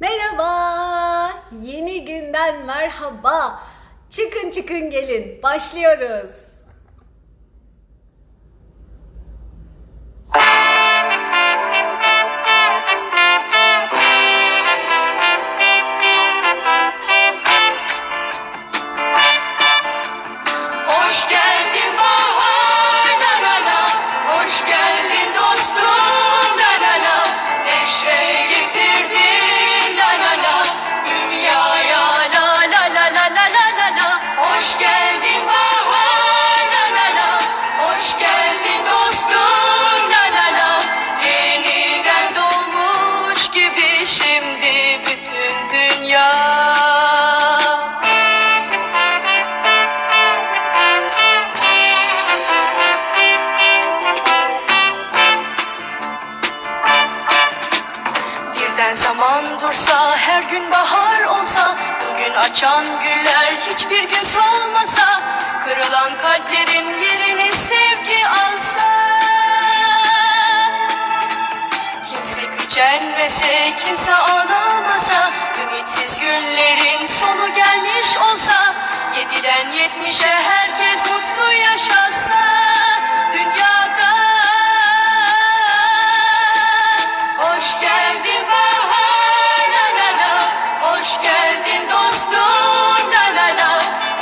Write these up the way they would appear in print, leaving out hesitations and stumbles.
Merhaba, yeni günden merhaba. Çıkın çıkın gelin, başlıyoruz. Açan güller hiçbir gün solmasa, kırılan kalplerin yerini sevgi alsa, kimse gücenmese, kimse ağlamasa, ümitsiz günlerin sonu gelmiş olsa, 7'den 70'e herkes mutlu yaşasa, dünyada hoş geldin bahar, la la la, hoş geldin dostum.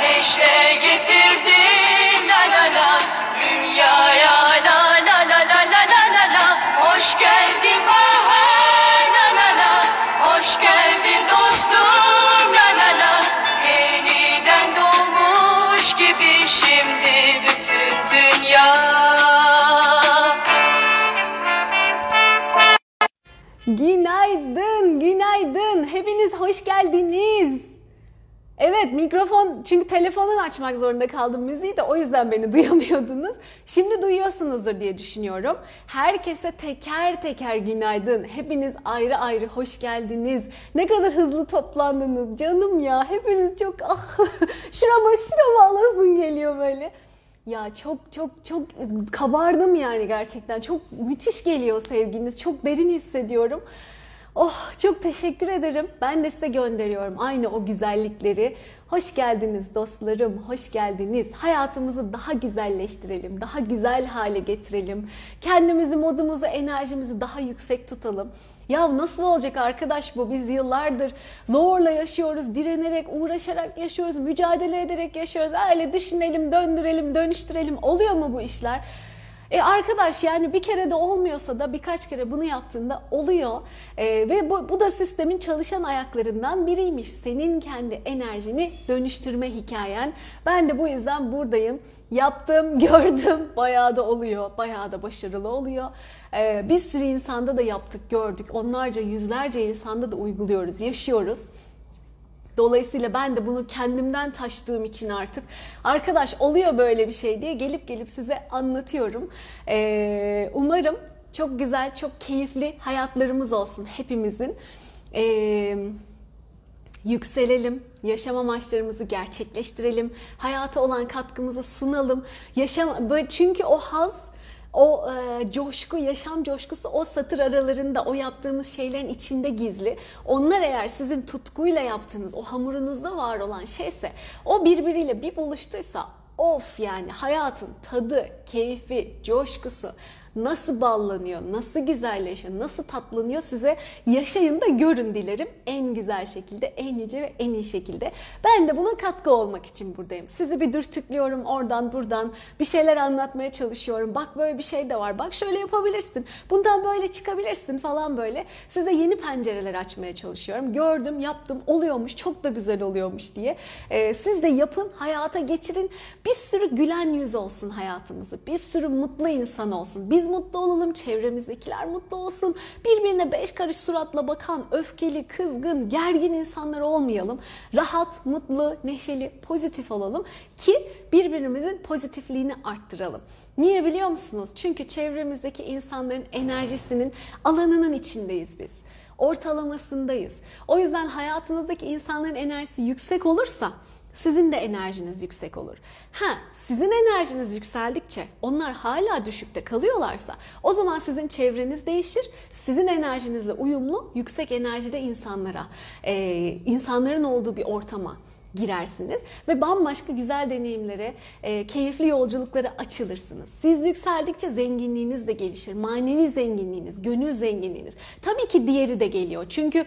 Neşe getirdin la la la, dünyaya la la la la la la la. Hoş geldin bahar la la la, hoş geldin dostum la la la. Yeniden doğmuş gibi şimdi bütün dünya. Günaydın, günaydın. Hepiniz hoş geldiniz. Evet, mikrofon, çünkü telefonunu açmak zorunda kaldım müziği de, o yüzden beni duyamıyordunuz. Şimdi duyuyorsunuzdur diye düşünüyorum. Herkese teker teker günaydın. Hepiniz ayrı ayrı hoş geldiniz. Ne kadar hızlı toplandınız canım ya. Hepiniz çok şurama alasın geliyor böyle. Ya çok kabardım yani gerçekten. Çok müthiş geliyor sevginiz. Çok derin hissediyorum. Oh, çok teşekkür ederim. Ben de size gönderiyorum aynı o güzellikleri. Hoş geldiniz dostlarım, hoş geldiniz. Hayatımızı daha güzelleştirelim, daha güzel hale getirelim. Kendimizi, modumuzu, enerjimizi daha yüksek tutalım. Ya nasıl olacak arkadaş bu? Biz yıllardır zorla yaşıyoruz, direnerek, uğraşarak yaşıyoruz, mücadele ederek yaşıyoruz. Öyle düşünelim, döndürelim, dönüştürelim. Oluyor mu bu işler? Arkadaş, yani bir kere de olmuyorsa da birkaç kere bunu yaptığında oluyor ve bu da sistemin çalışan ayaklarından biriymiş. Senin kendi enerjini dönüştürme hikayen. Ben de bu yüzden buradayım. Yaptım, gördüm, bayağı da oluyor, bayağı da başarılı oluyor. Bir sürü insanda da yaptık, gördük, onlarca, yüzlerce insanda da uyguluyoruz, yaşıyoruz. Dolayısıyla ben de bunu kendimden taştığım için artık arkadaş oluyor böyle bir şey diye gelip size anlatıyorum. Umarım çok güzel, çok keyifli hayatlarımız olsun hepimizin. Yükselelim, yaşam amaçlarımızı gerçekleştirelim, hayata olan katkımızı sunalım. Çünkü o haz, o coşku, yaşam coşkusu o satır aralarında, o yaptığımız şeylerin içinde gizli. Onlar eğer sizin tutkuyla yaptığınız, o hamurunuzda var olan şeyse, o birbiriyle bir buluştuysa of, yani hayatın tadı, keyfi, coşkusu nasıl ballanıyor, nasıl güzelleşiyor, nasıl tatlanıyor size yaşayın da görün dilerim. En güzel şekilde, en yüce ve en iyi şekilde. Ben de buna katkı olmak için buradayım. Sizi bir dürtüklüyorum, oradan buradan bir şeyler anlatmaya çalışıyorum. Bak böyle bir şey de var, bak şöyle yapabilirsin, bundan böyle çıkabilirsin falan böyle. Size yeni pencereler açmaya çalışıyorum. Gördüm, yaptım, oluyormuş, çok da güzel oluyormuş diye. Siz de yapın, hayata geçirin. Bir sürü gülen yüz olsun hayatımızda, bir sürü mutlu insan olsun. Biz mutlu olalım, çevremizdekiler mutlu olsun. Birbirine 5 karış suratla bakan, öfkeli, kızgın, gergin insanlar olmayalım. Rahat, mutlu, neşeli, pozitif olalım ki birbirimizin pozitifliğini arttıralım. Niye biliyor musunuz? Çünkü çevremizdeki insanların enerjisinin alanının içindeyiz biz. Ortalamasındayız. O yüzden hayatınızdaki insanların enerjisi yüksek olursa sizin de enerjiniz yüksek olur. Sizin enerjiniz yükseldikçe onlar hala düşükte kalıyorlarsa o zaman sizin çevreniz değişir. Sizin enerjinizle uyumlu yüksek enerjide insanların olduğu bir ortama girersiniz ve bambaşka güzel deneyimlere, keyifli yolculuklara açılırsınız. Siz yükseldikçe zenginliğiniz de gelişir. Manevi zenginliğiniz, gönül zenginliğiniz. Tabii ki diğeri de geliyor. Çünkü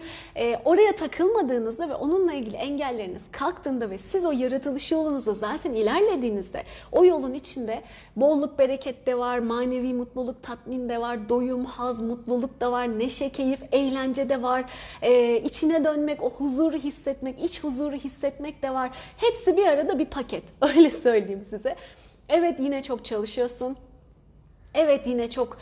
oraya takılmadığınızda ve onunla ilgili engelleriniz kalktığında ve siz o yaratılış yolunuzda zaten ilerlediğinizde o yolun içinde bolluk, bereket de var, manevi mutluluk, tatmin de var, doyum, haz, mutluluk da var, neşe, keyif, eğlence de var, içine dönmek, o huzuru hissetmek, iç huzuru hissetmek de var. Hepsi bir arada bir paket. Öyle söyleyeyim size. Evet, yine çok çalışıyorsun. Evet, yine çok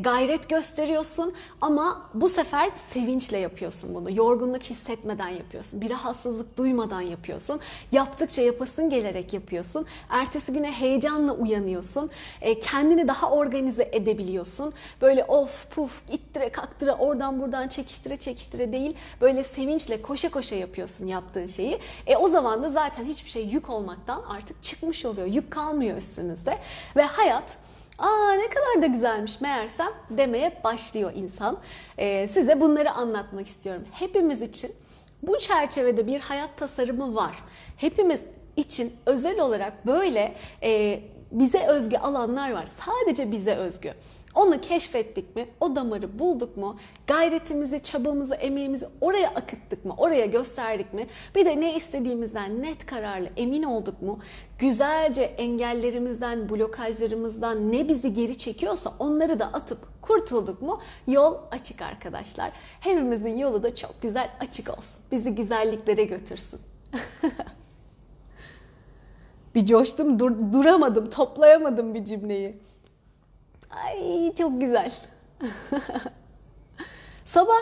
gayret gösteriyorsun ama bu sefer sevinçle yapıyorsun bunu. Yorgunluk hissetmeden yapıyorsun. Bir rahatsızlık duymadan yapıyorsun. Yaptıkça yapasın gelerek yapıyorsun. Ertesi güne heyecanla uyanıyorsun. Kendini daha organize edebiliyorsun. Böyle of puf ittire kaktıra oradan buradan çekiştire çekiştire değil. Böyle sevinçle koşa koşa yapıyorsun yaptığın şeyi. O zaman da zaten hiçbir şey yük olmaktan artık çıkmış oluyor. Yük kalmıyor üstünüzde ve hayat... Aa ne kadar da güzelmiş meğersem demeye başlıyor insan. Size bunları anlatmak istiyorum. Hepimiz için bu çerçevede bir hayat tasarımı var. Hepimiz için özel olarak böyle bize özgü alanlar var. Sadece bize özgü. Onu keşfettik mi? O damarı bulduk mu? Gayretimizi, çabamızı, emeğimizi oraya akıttık mı? Oraya gösterdik mi? Bir de ne istediğimizden net kararlı emin olduk mu? Güzelce engellerimizden, blokajlarımızdan ne bizi geri çekiyorsa onları da atıp kurtulduk mu? Yol açık arkadaşlar. Hepimizin yolu da çok güzel açık olsun. Bizi güzelliklere götürsün. Bir coştum, duramadım, toplayamadım bir cümleyi. Ay çok güzel. Sabah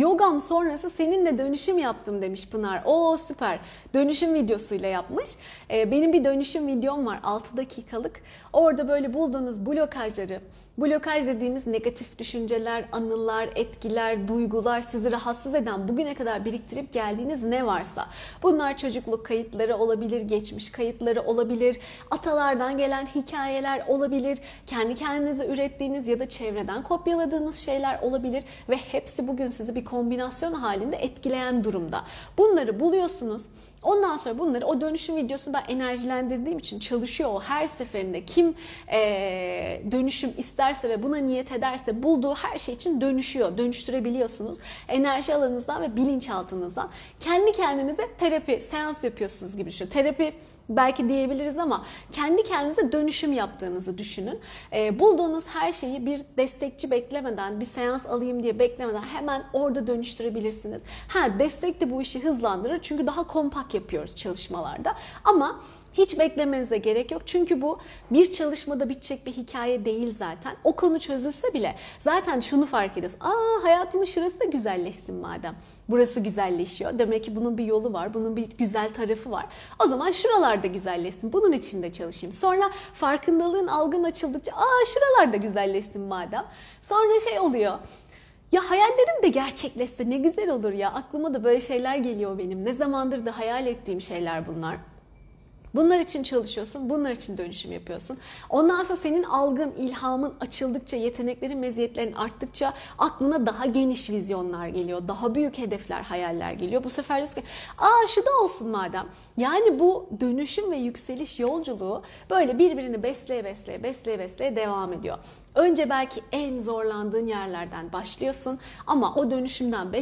yogam sonrası seninle dönüşüm yaptım demiş Pınar. Oo süper. Dönüşüm videosuyla yapmış. Benim bir dönüşüm videom var 6 dakikalık. Orada böyle bulduğunuz blokajları, blokaj dediğimiz negatif düşünceler, anılar, etkiler, duygular, sizi rahatsız eden bugüne kadar biriktirip geldiğiniz ne varsa. Bunlar çocukluk kayıtları olabilir, geçmiş kayıtları olabilir, atalardan gelen hikayeler olabilir, kendi kendinize ürettiğiniz ya da çevreden kopyaladığınız şeyler olabilir ve hepsi bugün sizi bir kombinasyon halinde etkileyen durumda. Bunları buluyorsunuz. Ondan sonra bunları o dönüşüm videosunu ben enerjilendirdiğim için çalışıyor o her seferinde. Kim dönüşüm isterse ve buna niyet ederse bulduğu her şey için dönüşüyor. Dönüştürebiliyorsunuz. Enerji alanınızdan ve bilinçaltınızdan. Kendi kendinize terapi, seans yapıyorsunuz gibi düşünün. Terapi belki diyebiliriz ama kendi kendinize dönüşüm yaptığınızı düşünün. Bulduğunuz her şeyi bir destekçi beklemeden, bir seans alayım diye beklemeden hemen orada dönüştürebilirsiniz. Destek de bu işi hızlandırır çünkü daha kompakt yapıyoruz çalışmalarda ama hiç beklemenize gerek yok. Çünkü bu bir çalışmada bitecek bir hikaye değil zaten. O konu çözülse bile zaten şunu fark ediyorsun. Aa hayatımın şurası da güzelleşsin madem. Burası güzelleşiyor. Demek ki bunun bir yolu var. Bunun bir güzel tarafı var. O zaman şuralarda güzelleşsin. Bunun için de çalışayım. Sonra farkındalığın algın açıldıkça aa şuralarda güzelleşsin madem. Sonra şey oluyor. Ya hayallerim de gerçekleşse ne güzel olur ya. Aklıma da böyle şeyler geliyor benim. Ne zamandır da hayal ettiğim şeyler bunlar. Bunlar için çalışıyorsun, bunlar için dönüşüm yapıyorsun. Ondan sonra senin algın, ilhamın açıldıkça, yeteneklerin, meziyetlerin arttıkça aklına daha geniş vizyonlar geliyor. Daha büyük hedefler, hayaller geliyor. Bu sefer diyorsun ki, aa şu da olsun madem. Yani bu dönüşüm ve yükseliş yolculuğu böyle birbirini besleye besleye devam ediyor. Önce belki en zorlandığın yerlerden başlıyorsun ama o dönüşümden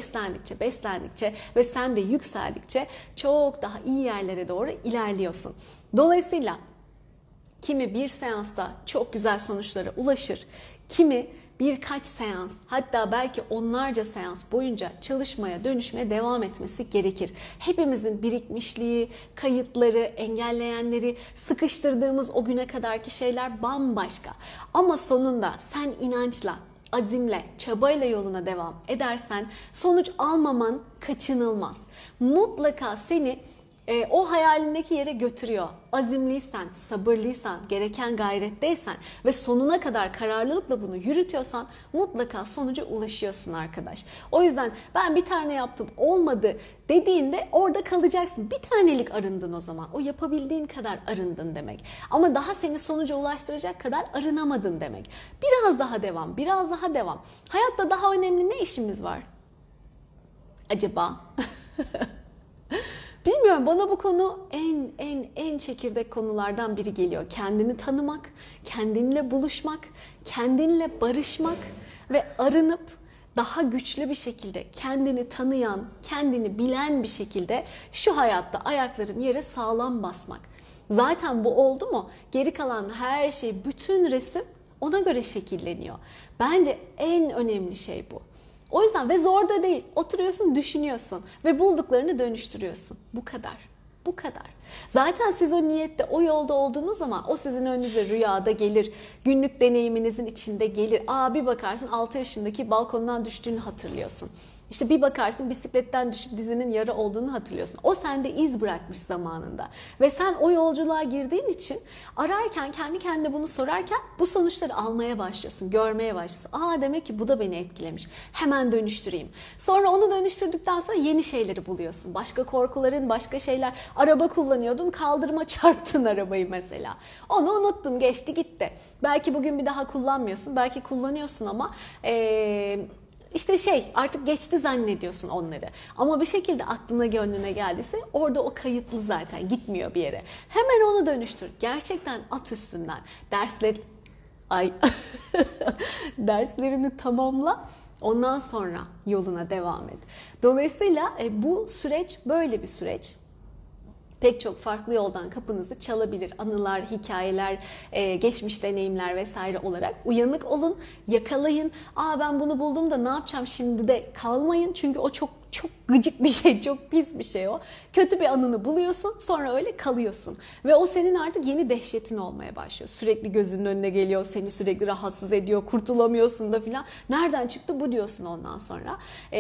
beslendikçe ve sen de yükseldikçe çok daha iyi yerlere doğru ilerliyorsun. Dolayısıyla kimi bir seansta çok güzel sonuçlara ulaşır, kimi birkaç seans hatta belki onlarca seans boyunca çalışmaya dönüşmeye devam etmesi gerekir. Hepimizin birikmişliği, kayıtları, engelleyenleri, sıkıştırdığımız o güne kadarki şeyler bambaşka. Ama sonunda sen inançla, azimle, çabayla yoluna devam edersen sonuç almaman kaçınılmaz. Mutlaka seni o hayalindeki yere götürüyor. Azimliysen, sabırlıysan, gereken gayretteysen ve sonuna kadar kararlılıkla bunu yürütüyorsan mutlaka sonuca ulaşıyorsun arkadaş. O yüzden ben bir tane yaptım olmadı dediğinde orada kalacaksın. Bir tanelik arındın o zaman. O yapabildiğin kadar arındın demek. Ama daha seni sonuca ulaştıracak kadar arınamadın demek. Biraz daha devam, biraz daha devam. Hayatta daha önemli ne işimiz var? Acaba? Bilmiyorum, bana bu konu en çekirdek konulardan biri geliyor. Kendini tanımak, kendinle buluşmak, kendinle barışmak ve arınıp daha güçlü bir şekilde, kendini tanıyan, kendini bilen bir şekilde şu hayatta ayakların yere sağlam basmak. Zaten bu oldu mu? Geri kalan her şey, bütün resim ona göre şekilleniyor. Bence en önemli şey bu. O yüzden ve zor da değil. Oturuyorsun, düşünüyorsun ve bulduklarını dönüştürüyorsun. Bu kadar. Bu kadar. Zaten siz o niyette, o yolda olduğunuz zaman o sizin önünüze rüyada gelir. Günlük deneyiminizin içinde gelir. Aa, bir bakarsın 6 yaşındaki balkondan düştüğünü hatırlıyorsun. İşte bir bakarsın bisikletten düşüp dizinin yara olduğunu hatırlıyorsun. O sende iz bırakmış zamanında. Ve sen o yolculuğa girdiğin için ararken, kendi kendine bunu sorarken bu sonuçları almaya başlıyorsun, görmeye başlıyorsun. Aa, demek ki bu da beni etkilemiş. Hemen dönüştüreyim. Sonra onu dönüştürdükten sonra yeni şeyleri buluyorsun. Başka korkuların, başka şeyler. Araba kullanıyordun, kaldırıma çarptın arabayı mesela. Onu unuttun, geçti gitti. Belki bugün bir daha kullanmıyorsun, belki kullanıyorsun ama... İşte artık geçti zannediyorsun onları. Ama bir şekilde aklına, gönlüne geldiyse orada o kayıtlı zaten, gitmiyor bir yere. Hemen onu dönüştür. Gerçekten at üstünden. Derslerini tamamla. Ondan sonra yoluna devam et. Dolayısıyla bu süreç böyle bir süreç. Pek çok farklı yoldan kapınızı çalabilir. Anılar, hikayeler, geçmiş deneyimler vesaire olarak uyanık olun, yakalayın. Aa, ben bunu buldum da ne yapacağım şimdi de kalmayın. Çünkü o çok gıcık bir şey, çok pis bir şey o. Kötü bir anını buluyorsun, sonra öyle kalıyorsun. Ve o senin artık yeni dehşetin olmaya başlıyor. Sürekli gözünün önüne geliyor, seni sürekli rahatsız ediyor, kurtulamıyorsun da filan. Nereden çıktı bu diyorsun ondan sonra.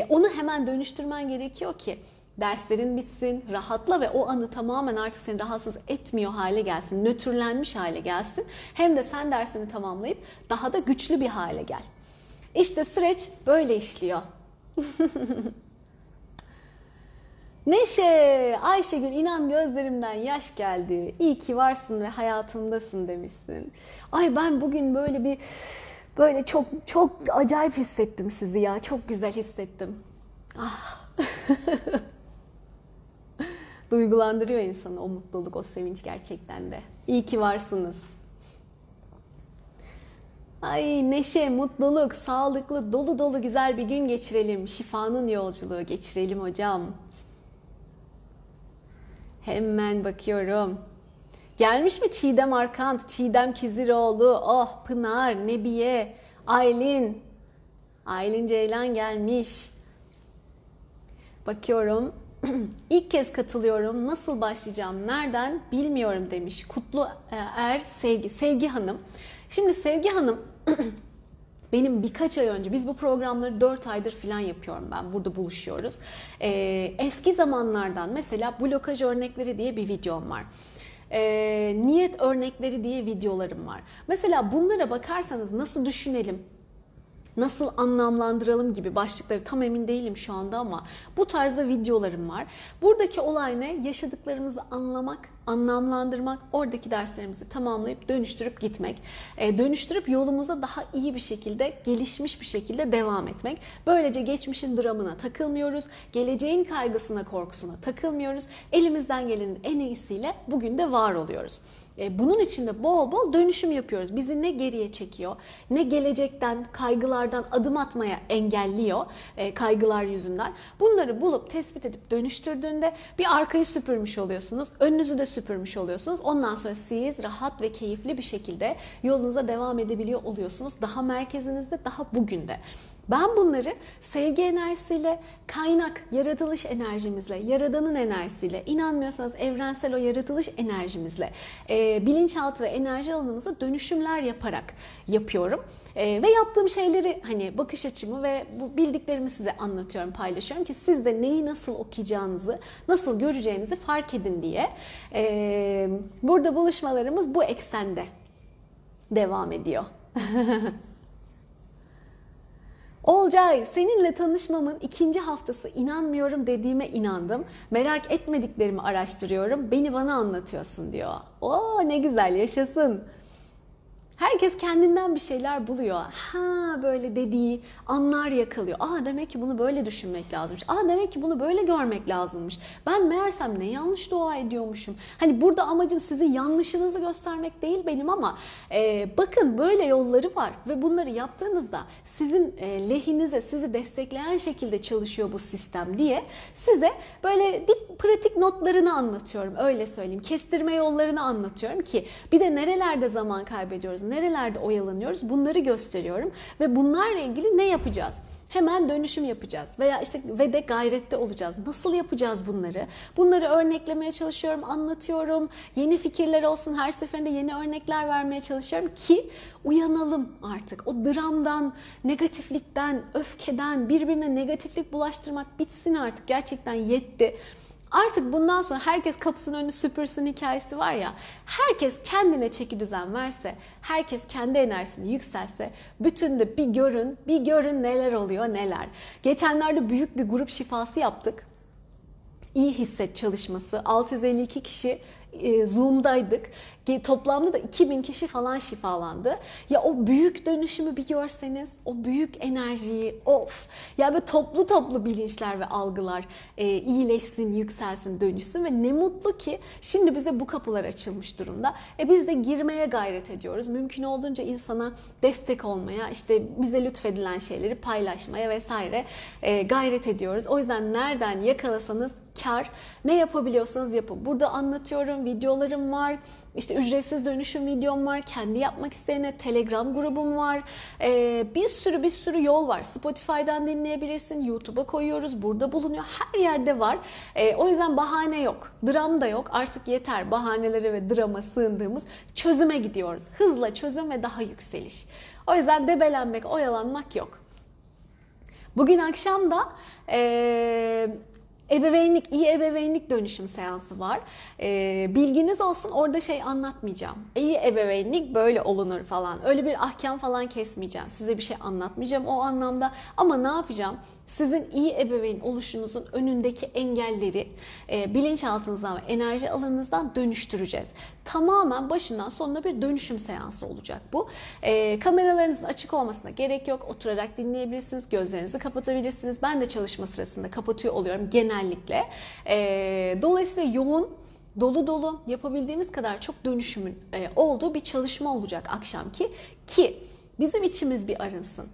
Onu hemen dönüştürmen gerekiyor ki derslerin bitsin, rahatla ve o anı tamamen artık seni rahatsız etmiyor hale gelsin, nötrlenmiş hale gelsin. Hem de sen dersini tamamlayıp daha da güçlü bir hale gel. İşte süreç böyle işliyor. Neşe, Ayşegül inan gözlerimden yaş geldi. İyi ki varsın ve hayatımdasın demişsin. Ay, ben bugün böyle çok acayip hissettim sizi ya. Çok güzel hissettim. Ah. Duygulandırıyor insanı o mutluluk, o sevinç gerçekten de. İyi ki varsınız. Ay, neşe, mutluluk, sağlıklı, dolu dolu güzel bir gün geçirelim. Şifanın yolculuğu geçirelim hocam. Hemen bakıyorum. Gelmiş mi Çiğdem Arkant, Çiğdem Kiziroğlu, oh Pınar, Nebiye, Aylin. Aylin Ceylan gelmiş. Bakıyorum. İlk kez katılıyorum. Nasıl başlayacağım? Nereden? Bilmiyorum demiş. Kutlu Er Sevgi Hanım. Şimdi Sevgi Hanım benim birkaç ay önce, biz bu programları 4 aydır falan yapıyorum ben. Burada buluşuyoruz. Eski zamanlardan mesela blokaj örnekleri diye bir videom var. Niyet örnekleri diye videolarım var. Mesela bunlara bakarsanız nasıl düşünelim? Nasıl anlamlandıralım gibi başlıkları tam emin değilim şu anda ama bu tarzda videolarım var. Buradaki olay ne? Yaşadıklarımızı anlamak, anlamlandırmak, oradaki derslerimizi tamamlayıp dönüştürüp gitmek. Dönüştürüp yolumuza daha iyi bir şekilde, gelişmiş bir şekilde devam etmek. Böylece geçmişin dramına takılmıyoruz, geleceğin kaygısına, korkusuna takılmıyoruz. Elimizden gelenin en iyisiyle bugün de var oluyoruz. Bunun için de bol bol dönüşüm yapıyoruz. Bizi ne geriye çekiyor, ne gelecekten, kaygılardan adım atmaya engelliyor kaygılar yüzünden. Bunları bulup, tespit edip dönüştürdüğünde bir arkayı süpürmüş oluyorsunuz, önünüzü de süpürmüş oluyorsunuz. Ondan sonra siz rahat ve keyifli bir şekilde yolunuza devam edebiliyor oluyorsunuz. Daha merkezinizde, daha bugün de. Ben bunları sevgi enerjisiyle, kaynak, yaratılış enerjimizle, yaradanın enerjisiyle, inanmıyorsanız evrensel o yaratılış enerjimizle, bilinçaltı ve enerji alanımıza dönüşümler yaparak yapıyorum. Ve yaptığım şeyleri, hani bakış açımı ve bu bildiklerimi size anlatıyorum, paylaşıyorum ki siz de neyi nasıl okuyacağınızı, nasıl göreceğinizi fark edin diye. Burada buluşmalarımız bu eksende devam ediyor. Olcay, seninle tanışmamın 2. haftası inanmıyorum dediğime inandım. Merak etmediklerimi araştırıyorum. Beni bana anlatıyorsun diyor. Oo, ne güzel, yaşasın. Herkes kendinden bir şeyler buluyor. Ha, böyle dediği anlar yakalıyor. Aa, demek ki bunu böyle düşünmek lazımmış. Aa, demek ki bunu böyle görmek lazımmış. Ben meğersem ne yanlış dua ediyormuşum. Hani burada amacım sizin yanlışınızı göstermek değil benim, ama bakın böyle yolları var. Ve bunları yaptığınızda sizin lehinize, sizi destekleyen şekilde çalışıyor bu sistem diye size böyle dip pratik notlarını anlatıyorum. Öyle söyleyeyim. Kestirme yollarını anlatıyorum ki bir de nerelerde zaman kaybediyoruz, nerelerde oyalanıyoruz, bunları gösteriyorum ve bunlarla ilgili ne yapacağız? Hemen dönüşüm yapacağız veya işte ve de gayrette olacağız. Nasıl yapacağız bunları? Bunları örneklemeye çalışıyorum, anlatıyorum. Yeni fikirler olsun, her seferinde yeni örnekler vermeye çalışıyorum ki uyanalım artık. O dramdan, negatiflikten, öfkeden, birbirine negatiflik bulaştırmak bitsin artık. Gerçekten yetti. Artık bundan sonra herkes kapısının önünü süpürsün hikayesi var ya, herkes kendine çeki düzen verse, herkes kendi enerjisini yükselse, bütün de bir görün neler oluyor, neler. Geçenlerde büyük bir grup şifası yaptık. İyi hisset çalışması, 652 kişi Zoom'daydık. Toplamda da 2000 kişi falan şifalandı. Ya o büyük dönüşümü bir görseniz, o büyük enerjiyi, of! Ya böyle toplu bilinçler ve algılar iyileşsin, yükselsin, dönüşsün ve ne mutlu ki şimdi bize bu kapılar açılmış durumda. Biz de girmeye gayret ediyoruz. Mümkün olduğunca insana destek olmaya, işte bize lütfedilen şeyleri paylaşmaya vesaire gayret ediyoruz. O yüzden nereden yakalasanız kar, ne yapabiliyorsanız yapın. Burada anlatıyorum, videolarım var. İşte ücretsiz dönüşüm videom var, kendi yapmak isteyene Telegram grubum var, bir sürü yol var. Spotify'dan dinleyebilirsin, YouTube'a koyuyoruz, burada bulunuyor, her yerde var. O yüzden bahane yok, dram da yok. Artık yeter bahanelere ve drama sığındığımız, çözüme gidiyoruz. Hızla çözüm ve daha yükseliş. O yüzden debelenmek, oyalanmak yok. Bugün akşam da iyi ebeveynlik dönüşüm seansı var. Bilginiz olsun, orada şey anlatmayacağım. İyi ebeveynlik böyle olunur falan. Öyle bir ahkam falan kesmeyeceğim. Size bir şey anlatmayacağım o anlamda. Ama ne yapacağım? Sizin iyi ebeveyn oluşunuzun önündeki engelleri bilinçaltınızdan ve enerji alanınızdan dönüştüreceğiz. Tamamen başından sonuna bir dönüşüm seansı olacak bu. Kameralarınızın açık olmasına gerek yok. Oturarak dinleyebilirsiniz, gözlerinizi kapatabilirsiniz. Ben de çalışma sırasında kapatıyor oluyorum genellikle. Dolayısıyla yoğun, dolu yapabildiğimiz kadar çok dönüşümün olduğu bir çalışma olacak akşamki, ki bizim içimiz bir arınsın.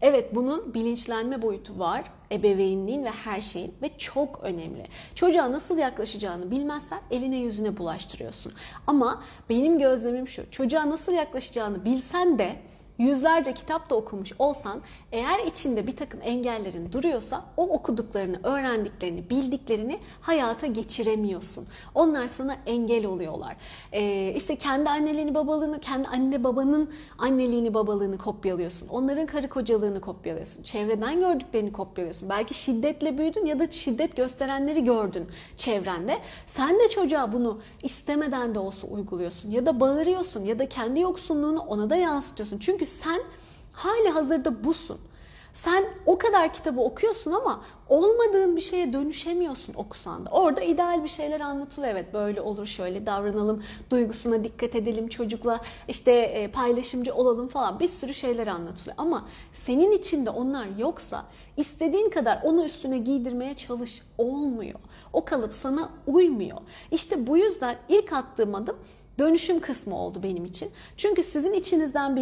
Evet, bunun bilinçlenme boyutu var, ebeveynliğin ve her şeyin, ve çok önemli. Çocuğa nasıl yaklaşacağını bilmezsen eline yüzüne bulaştırıyorsun. Ama benim gözlemim şu, çocuğa nasıl yaklaşacağını bilsen de, yüzlerce kitap da okumuş olsan, eğer içinde bir takım engellerin duruyorsa o okuduklarını, öğrendiklerini, bildiklerini hayata geçiremiyorsun. Onlar sana engel oluyorlar. İşte kendi anneliğini, babalığını, kendi anne babanın anneliğini, babalığını kopyalıyorsun. Onların karı kocalığını kopyalıyorsun. Çevreden gördüklerini kopyalıyorsun. Belki şiddetle büyüdün ya da şiddet gösterenleri gördün çevrende. Sen de çocuğa bunu istemeden de olsa uyguluyorsun. Ya da bağırıyorsun ya da kendi yoksunluğunu ona da yansıtıyorsun. Çünkü sen hali hazırda busun. Sen o kadar kitabı okuyorsun ama olmadığın bir şeye dönüşemiyorsun okusan da. Orada ideal bir şeyler anlatılıyor. Evet, böyle olur, şöyle davranalım, duygusuna dikkat edelim çocukla, işte paylaşımcı olalım falan, bir sürü şeyler anlatılıyor. Ama senin içinde onlar yoksa istediğin kadar onu üstüne giydirmeye çalış, olmuyor. O kalıp sana uymuyor. İşte bu yüzden ilk attığım adım dönüşüm kısmı oldu benim için. Çünkü sizin içinizden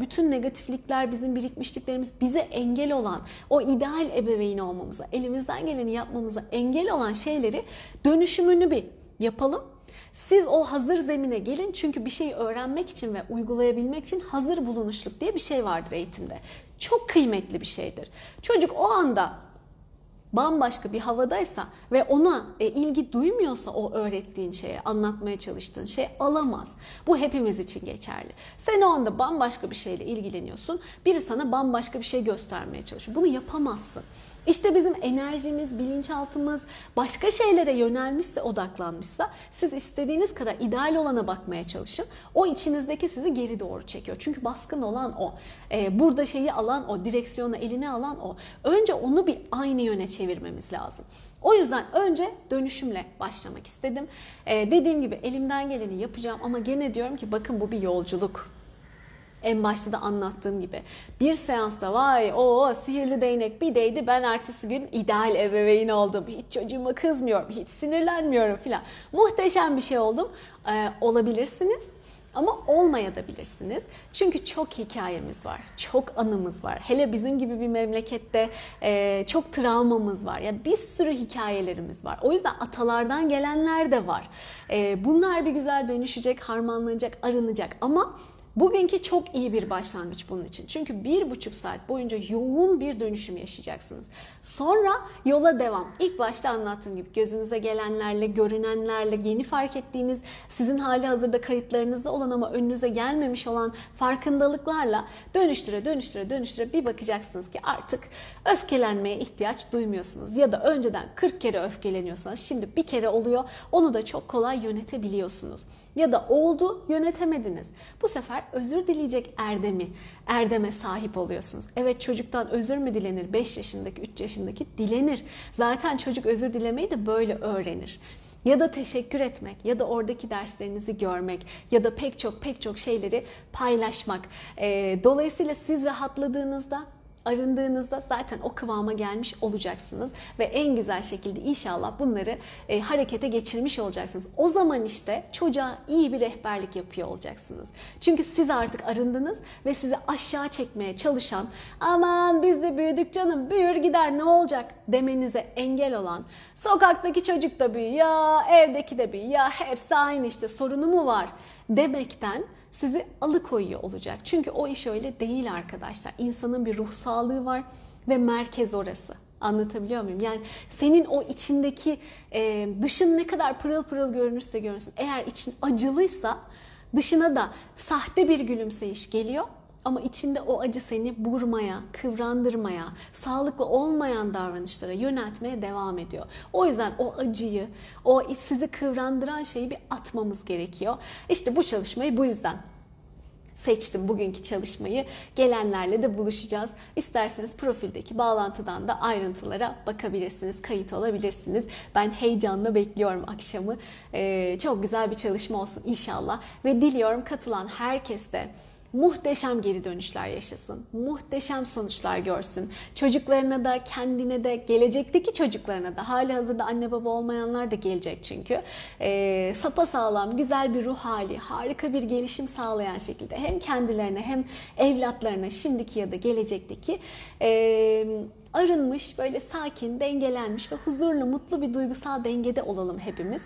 bütün negatiflikler, bizim birikmişliklerimiz, bize engel olan, o ideal ebeveyn olmamıza, elimizden geleni yapmamıza engel olan şeyleri dönüşümünü bir yapalım. Siz o hazır zemine gelin, çünkü bir şeyi öğrenmek için ve uygulayabilmek için hazır bulunuşluk diye bir şey vardır eğitimde. çok kıymetli bir şeydir. Çocuk o anda bambaşka bir havadaysa ve ona ilgi duymuyorsa o öğrettiğin şeye, anlatmaya çalıştığın şey alamaz. Bu hepimiz için geçerli. Sen o anda bambaşka bir şeyle ilgileniyorsun. Biri sana bambaşka bir şey göstermeye çalışıyor. Bunu yapamazsın. İşte bizim enerjimiz, bilinçaltımız başka şeylere yönelmişse, odaklanmışsa siz istediğiniz kadar ideal olana bakmaya çalışın. O içinizdeki sizi geri doğru çekiyor. Çünkü baskın olan o. Burada şeyi alan o, direksiyonu eline alan o. Önce onu bir aynı yöne çevirmemiz lazım. O yüzden önce dönüşümle başlamak istedim. Dediğim gibi elimden geleni yapacağım ama gene diyorum ki bakın bu bir yolculuk. En başta da anlattığım gibi bir seansta vay o sihirli değnek bir değdi ben ertesi gün ideal ebeveyn oldum. Hiç çocuğuma kızmıyorum, hiç sinirlenmiyorum filan. Muhteşem bir şey oldum. Olabilirsiniz ama olmayabilirsiniz. Çünkü çok hikayemiz var, çok anımız var. Hele bizim gibi bir memlekette çok travmamız var. Yani bir sürü hikayelerimiz var. O yüzden atalardan gelenler de var. Bunlar bir güzel dönüşecek, harmanlanacak, arınacak ama... Bugünkü çok iyi bir başlangıç bunun için. Çünkü 1,5 saat boyunca yoğun bir dönüşüm yaşayacaksınız. Sonra yola devam. İlk başta anlattığım gibi gözünüze gelenlerle, görünenlerle, yeni fark ettiğiniz, sizin hali hazırda kayıtlarınızda olan ama önünüze gelmemiş olan farkındalıklarla dönüştüre bir bakacaksınız ki artık öfkelenmeye ihtiyaç duymuyorsunuz. Ya da önceden 40 kere öfkeleniyorsanız şimdi bir kere oluyor. Onu da çok kolay yönetebiliyorsunuz. Ya da oldu, yönetemediniz. Bu sefer özür dileyecek erdeme sahip oluyorsunuz. Evet çocuktan özür mü dilenir? 5 yaşındaki, 3 yaşındaki dilenir. Zaten çocuk özür dilemeyi de böyle öğrenir. Ya da teşekkür etmek ya da oradaki derslerinizi görmek ya da pek çok şeyleri paylaşmak. Dolayısıyla siz rahatladığınızda, arındığınızda zaten o kıvama gelmiş olacaksınız ve en güzel şekilde inşallah bunları harekete geçirmiş olacaksınız. O zaman işte çocuğa iyi bir rehberlik yapıyor olacaksınız. Çünkü siz artık arındınız ve sizi aşağı çekmeye çalışan aman biz de büyüdük canım büyür gider ne olacak demenize engel olan sokaktaki çocuk da büyüyor, evdeki de büyüyor, hepsi aynı işte sorunu mu var demekten sizi alıkoyuyor olacak. Çünkü o iş öyle değil arkadaşlar. İnsanın bir ruh sağlığı var ve merkez orası. Anlatabiliyor muyum? Yani senin o içindeki dışın ne kadar pırıl pırıl görünürse görünsün. Eğer için acılıysa dışına da sahte bir gülümseyiş geliyor. Ama içinde o acı seni burmaya, kıvrandırmaya, sağlıklı olmayan davranışlara yöneltmeye devam ediyor. O yüzden o acıyı, o sizi kıvrandıran şeyi bir atmamız gerekiyor. İşte bu çalışmayı bu yüzden seçtim bugünkü çalışmayı. Gelenlerle de buluşacağız. İsterseniz profildeki bağlantıdan da ayrıntılara bakabilirsiniz, kayıt olabilirsiniz. Ben heyecanla bekliyorum akşamı. Çok güzel bir çalışma olsun inşallah. Ve diliyorum katılan herkes de muhteşem geri dönüşler yaşasın, muhteşem sonuçlar görsün. Çocuklarına da, kendine de, gelecekteki çocuklarına da, hali hazırda anne baba olmayanlar da gelecek çünkü. Sapasağlam, güzel bir ruh hali, harika bir gelişim sağlayan şekilde hem kendilerine hem evlatlarına, şimdiki ya da gelecekteki arınmış, böyle sakin, dengelenmiş ve huzurlu, mutlu bir duygusal dengede olalım hepimiz.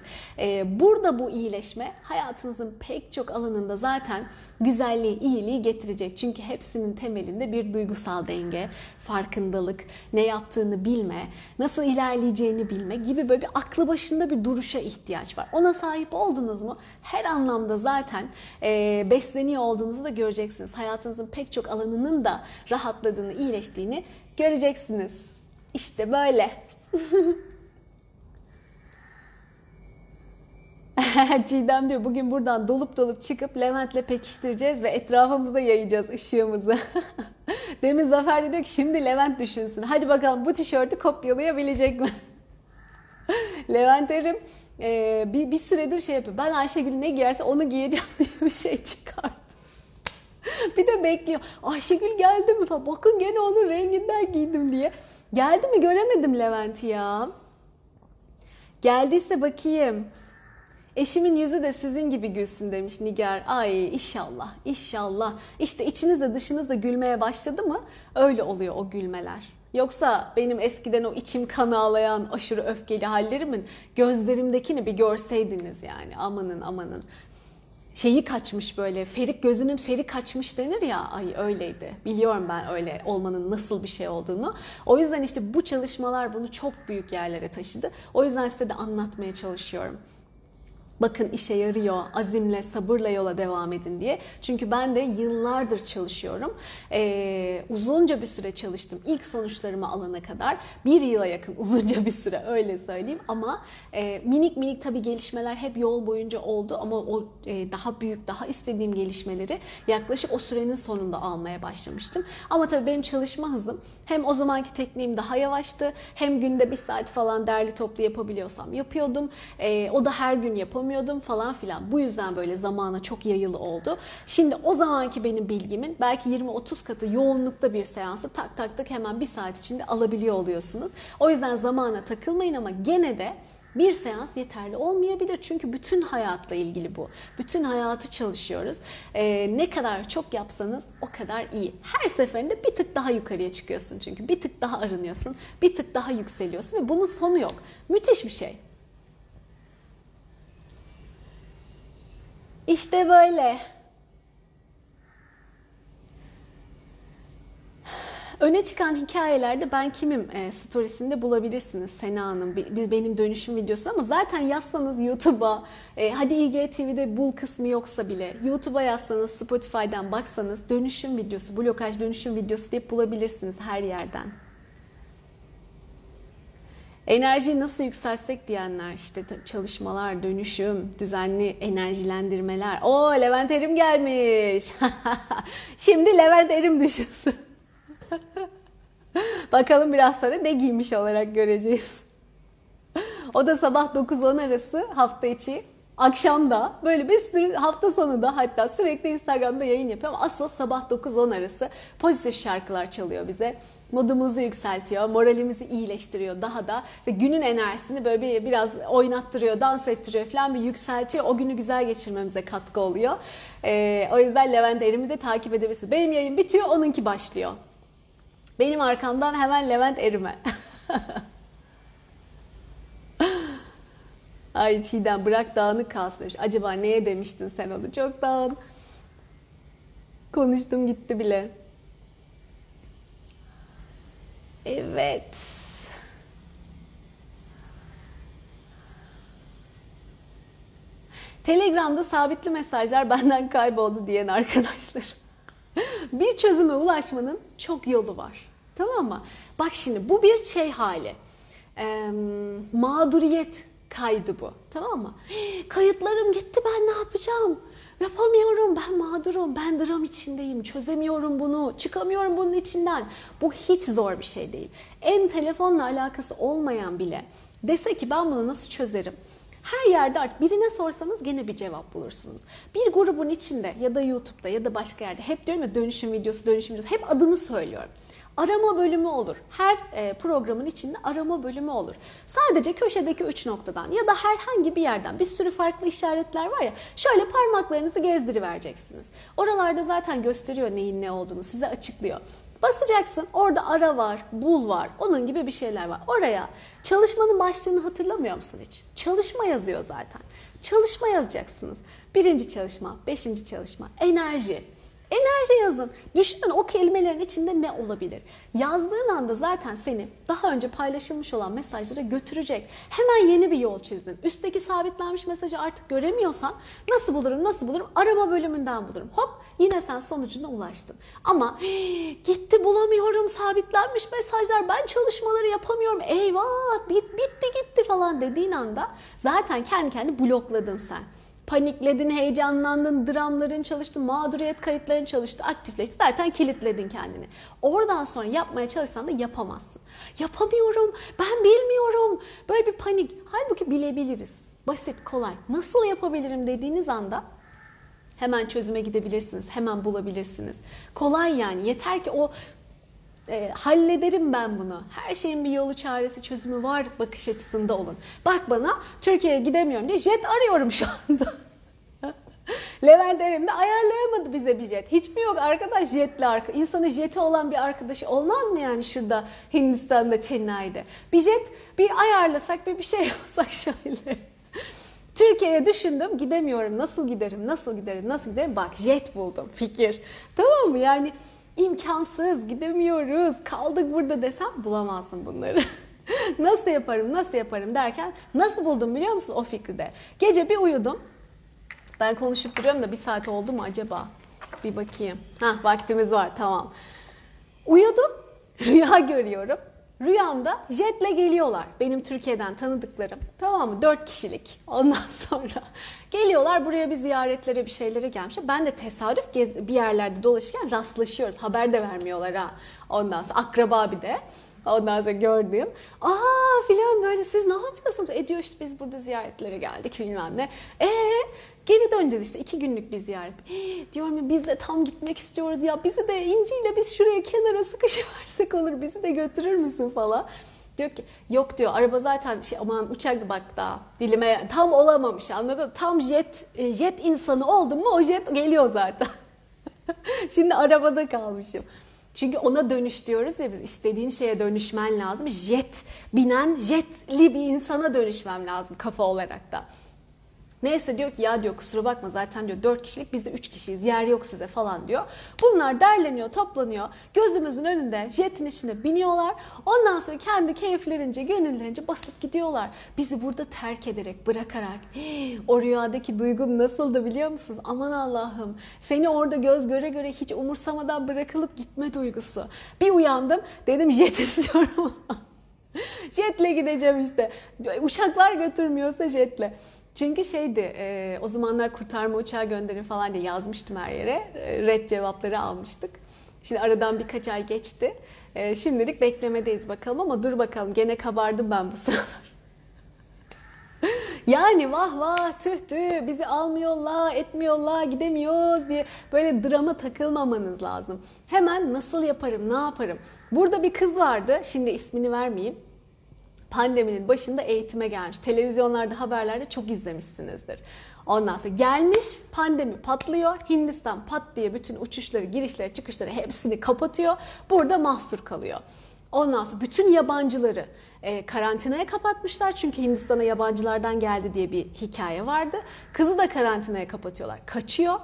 Burada bu iyileşme hayatınızın pek çok alanında zaten güzelliği, iyiliği getirecek. Çünkü hepsinin temelinde bir duygusal denge, farkındalık, ne yaptığını bilme, nasıl ilerleyeceğini bilme gibi böyle bir aklı başında bir duruşa ihtiyaç var. Ona sahip oldunuz mu? Her anlamda zaten besleniyor olduğunuzu da göreceksiniz. Hayatınızın pek çok alanının da rahatladığını, iyileştiğini göreceksiniz. İşte böyle. Çiğdem diyor bugün buradan dolup çıkıp Levent'le pekiştireceğiz ve etrafımıza yayacağız ışığımızı. Demiz Zafer de diyor ki şimdi Levent düşünsün. Hadi bakalım bu tişörtü kopyalayabilecek mi? Levent Erim bir süredir şey yapıyor. Ben Ayşegül ne giyerse onu giyeceğim diye bir şey çıkardı. Bir de bekliyor. Ayşegül geldi mi falan. Bakın gene onun renginden giydim diye. Geldi mi göremedim Levent'i ya. Geldiyse bakayım. Eşimin yüzü de sizin gibi gülsün demiş Nigar. Ay inşallah, inşallah. İşte içinizde dışınızda gülmeye başladı mı? Öyle oluyor o gülmeler. Yoksa benim eskiden o içim kan ağlayan aşırı öfkeli hallerimin gözlerimdekini bir görseydiniz yani. Amanın. şeyi kaçmış böyle, ferik, gözünün feri kaçmış denir ya, ay öyleydi. Biliyorum ben öyle olmanın nasıl bir şey olduğunu. O yüzden işte bu çalışmalar bunu çok büyük yerlere taşıdı. O yüzden size de anlatmaya çalışıyorum. Bakın işe yarıyor, azimle, sabırla yola devam edin diye. Çünkü ben de yıllardır çalışıyorum. Uzunca bir süre çalıştım. İlk sonuçlarımı alana kadar 1 yıla yakın uzunca bir süre, öyle söyleyeyim. Ama minik minik tabii gelişmeler hep yol boyunca oldu. Ama o daha büyük, daha istediğim gelişmeleri yaklaşık o sürenin sonunda almaya başlamıştım. Ama tabii benim çalışma hızım hem o zamanki tekniğim daha yavaştı. Hem günde 1 saat falan derli toplu yapabiliyorsam yapıyordum. O da her gün yapamıyordum falan filan. Bu yüzden böyle zamana çok yayılı oldu. Şimdi o zamanki benim bilgimin belki 20-30 katı yoğunlukta bir seansı tak tak tak hemen 1 saat içinde alabiliyor oluyorsunuz. O yüzden zamana takılmayın ama gene de 1 seans yeterli olmayabilir. Çünkü bütün hayatla ilgili bu. Bütün hayatı çalışıyoruz. Ne kadar çok yapsanız o kadar iyi. Her seferinde bir tık daha yukarıya çıkıyorsun çünkü. Bir tık daha arınıyorsun. Bir tık daha yükseliyorsun ve bunun sonu yok. Müthiş bir şey. İşte böyle. Öne çıkan hikayelerde ben kimim storiesinde bulabilirsiniz Sena Hanım, benim dönüşüm videosunu, ama zaten yazsanız YouTube'a, hadi IGTV'de bul kısmı yoksa bile YouTube'a yazsanız, Spotify'dan baksanız dönüşüm videosu, blokaj dönüşüm videosu diye bulabilirsiniz her yerden. Enerjiyi nasıl yükseltsek diyenler, işte çalışmalar, dönüşüm, düzenli enerjilendirmeler. Oo, Levent Erim gelmiş. Şimdi Levent Erim düşünsün. Bakalım biraz sonra ne giymiş olarak göreceğiz. O da sabah 9-10 arası hafta içi. Akşamda böyle bir sürü, hafta sonu da hatta sürekli Instagram'da yayın yapıyorum. Asıl sabah 9-10 arası pozitif şarkılar çalıyor bize. Modumuzu yükseltiyor, moralimizi iyileştiriyor daha da ve günün enerjisini böyle biraz oynattırıyor, dans ettiriyor falan, bir yükseltiyor. O günü güzel geçirmemize katkı oluyor. O yüzden Levent Erim'i de takip edebilirsiniz. Benim yayın bitiyor, onunki başlıyor. Benim arkamdan hemen Levent Erim'e. Ay Çiğdem, bırak dağınık kalsın demiş. Acaba neye demiştin sen onu? Çok dağın. Konuştum gitti bile. Evet. Telegram'da sabitli mesajlar benden kayboldu diyen arkadaşlarım. Bir çözüme ulaşmanın çok yolu var. Tamam mı? Bak şimdi bu bir şey hali. Mağduriyet kaydı bu. Tamam mı? Kayıtlarım gitti, ben ne yapacağım? Yapamıyorum, ben mağdurum, ben dram içindeyim, çözemiyorum bunu, çıkamıyorum bunun içinden. Bu hiç zor bir şey değil. En telefonla alakası olmayan bile dese ki ben bunu nasıl çözerim? Her yerde artık birine sorsanız gene bir cevap bulursunuz. Bir grubun içinde ya da YouTube'da ya da başka yerde, hep diyorum ya dönüşüm videosu, dönüşüm videosu, hep adını söylüyorum. Arama bölümü olur. Her programın içinde arama bölümü olur. Sadece köşedeki 3 noktadan ya da herhangi bir yerden, bir sürü farklı işaretler var ya, şöyle parmaklarınızı gezdirivereceksiniz. Oralarda zaten gösteriyor neyin ne olduğunu, size açıklıyor. Basacaksın, orada ara var, bul var, onun gibi bir şeyler var. Oraya çalışmanın başlığını hatırlamıyor musun hiç? Çalışma yazıyor zaten. Çalışma yazacaksınız. 1. çalışma, 5. çalışma, enerji. Enerji yazın. Düşünün o kelimelerin içinde ne olabilir? Yazdığın anda zaten seni daha önce paylaşılmış olan mesajlara götürecek. Hemen yeni bir yol çizdin. Üstteki sabitlenmiş mesajı artık göremiyorsan nasıl bulurum, nasıl bulurum? Arama bölümünden bulurum. Hop, yine sen sonucuna ulaştın. Ama gitti, bulamıyorum sabitlenmiş mesajlar, ben çalışmaları yapamıyorum, eyvah bitti gitti falan dediğin anda zaten kendi blokladın sen. Panikledin, heyecanlandın, dramların çalıştı, mağduriyet kayıtların çalıştı, aktifleşti. Zaten kilitledin kendini. Oradan sonra yapmaya çalışsan da yapamazsın. Yapamıyorum, ben bilmiyorum. Böyle bir panik. Halbuki bilebiliriz. Basit, kolay. Nasıl yapabilirim dediğiniz anda hemen çözüme gidebilirsiniz, hemen bulabilirsiniz. Kolay yani. Yeter ki o hallederim ben bunu, her şeyin bir yolu, çaresi, çözümü var bakış açısında olun. Bak bana, Türkiye'ye gidemiyorum diye jet arıyorum şu anda. Levent Erim de ayarlayamadı bize bir jet. Hiç mi yok arkadaş jetli? İnsanın jeti olan bir arkadaşı olmaz mı yani şurada Hindistan'da, Chennai'de? Bir jet bir ayarlasak, bir şey yapsak şöyle. Türkiye'ye düşündüm, gidemiyorum. Nasıl giderim? Bak, jet buldum. Fikir. Tamam mı? Yani imkansız, gidemiyoruz, kaldık burada desem bulamazsın bunları. Nasıl yaparım derken nasıl buldum biliyor musun o fikri de? Gece bir uyudum. Ben konuşup duruyorum da bir saat oldu mu acaba? Bir bakayım. Hah, vaktimiz var, tamam. Uyudum, rüya görüyorum. Rüyamda jetle geliyorlar. Benim Türkiye'den tanıdıklarım. Tamam mı? 4 kişilik. Ondan sonra geliyorlar buraya, bir ziyaretlere, bir şeylere gelmişler. Ben de tesadüf bir yerlerde dolaşırken rastlaşıyoruz. Haber de vermiyorlar ha. Ondan sonra akraba bir de. Ondan sonra gördüğüm. Aa filan böyle, siz ne yapıyorsunuz? Diyor işte biz burada ziyaretlere geldik bilmem ne. Geri döneceğiz işte, 2 günlük bir ziyaret. Diyorum ya, biz de tam gitmek istiyoruz ya. Bizi de İnci'yle biz şuraya kenara sıkışıversek olur. Bizi de götürür müsün falan. Diyor ki yok diyor, araba zaten aman uçak, bak daha dilime tam olamamış, anladın mı? Tam jet insanı oldum mu o jet geliyor zaten. Şimdi arabada kalmışım. Çünkü ona dönüş diyoruz ya biz, istediğin şeye dönüşmen lazım. Jetli bir insana dönüşmem lazım kafa olarak da. Neyse diyor ki ya diyor kusura bakma zaten diyor 4 kişilik, biz de 3 kişiyiz, yer yok size falan diyor. Bunlar derleniyor, toplanıyor, gözümüzün önünde jetin içine biniyorlar. Ondan sonra kendi keyiflerince, gönüllerince basıp gidiyorlar. Bizi burada terk ederek, bırakarak. O rüyadaki duygum nasıldı biliyor musunuz? Aman Allah'ım, seni orada göz göre göre hiç umursamadan bırakılıp gitme duygusu. Bir uyandım, dedim jet istiyorum. Jetle gideceğim işte. Uçaklar götürmüyorsa jetle. Çünkü o zamanlar kurtarma uçağı gönderin falan diye yazmıştım her yere. Red cevapları almıştık. Şimdi aradan birkaç ay geçti. Şimdilik beklemedeyiz bakalım, ama dur bakalım gene kabardım ben bu sıralar. Yani vah vah, tüh tüh, bizi almıyorlar, etmiyorlar, gidemiyoruz diye böyle drama takılmamanız lazım. Hemen nasıl yaparım, ne yaparım? Burada bir kız vardı, şimdi ismini vermeyeyim. Pandeminin başında eğitime gelmiş. Televizyonlarda, haberlerde çok izlemişsinizdir. Ondan sonra gelmiş, pandemi patlıyor. Hindistan pat diye bütün uçuşları, girişleri, çıkışları hepsini kapatıyor. Burada mahsur kalıyor. Ondan sonra bütün yabancıları karantinaya kapatmışlar. Çünkü Hindistan'a yabancılardan geldi diye bir hikaye vardı. Kızı da karantinaya kapatıyorlar. Kaçıyor.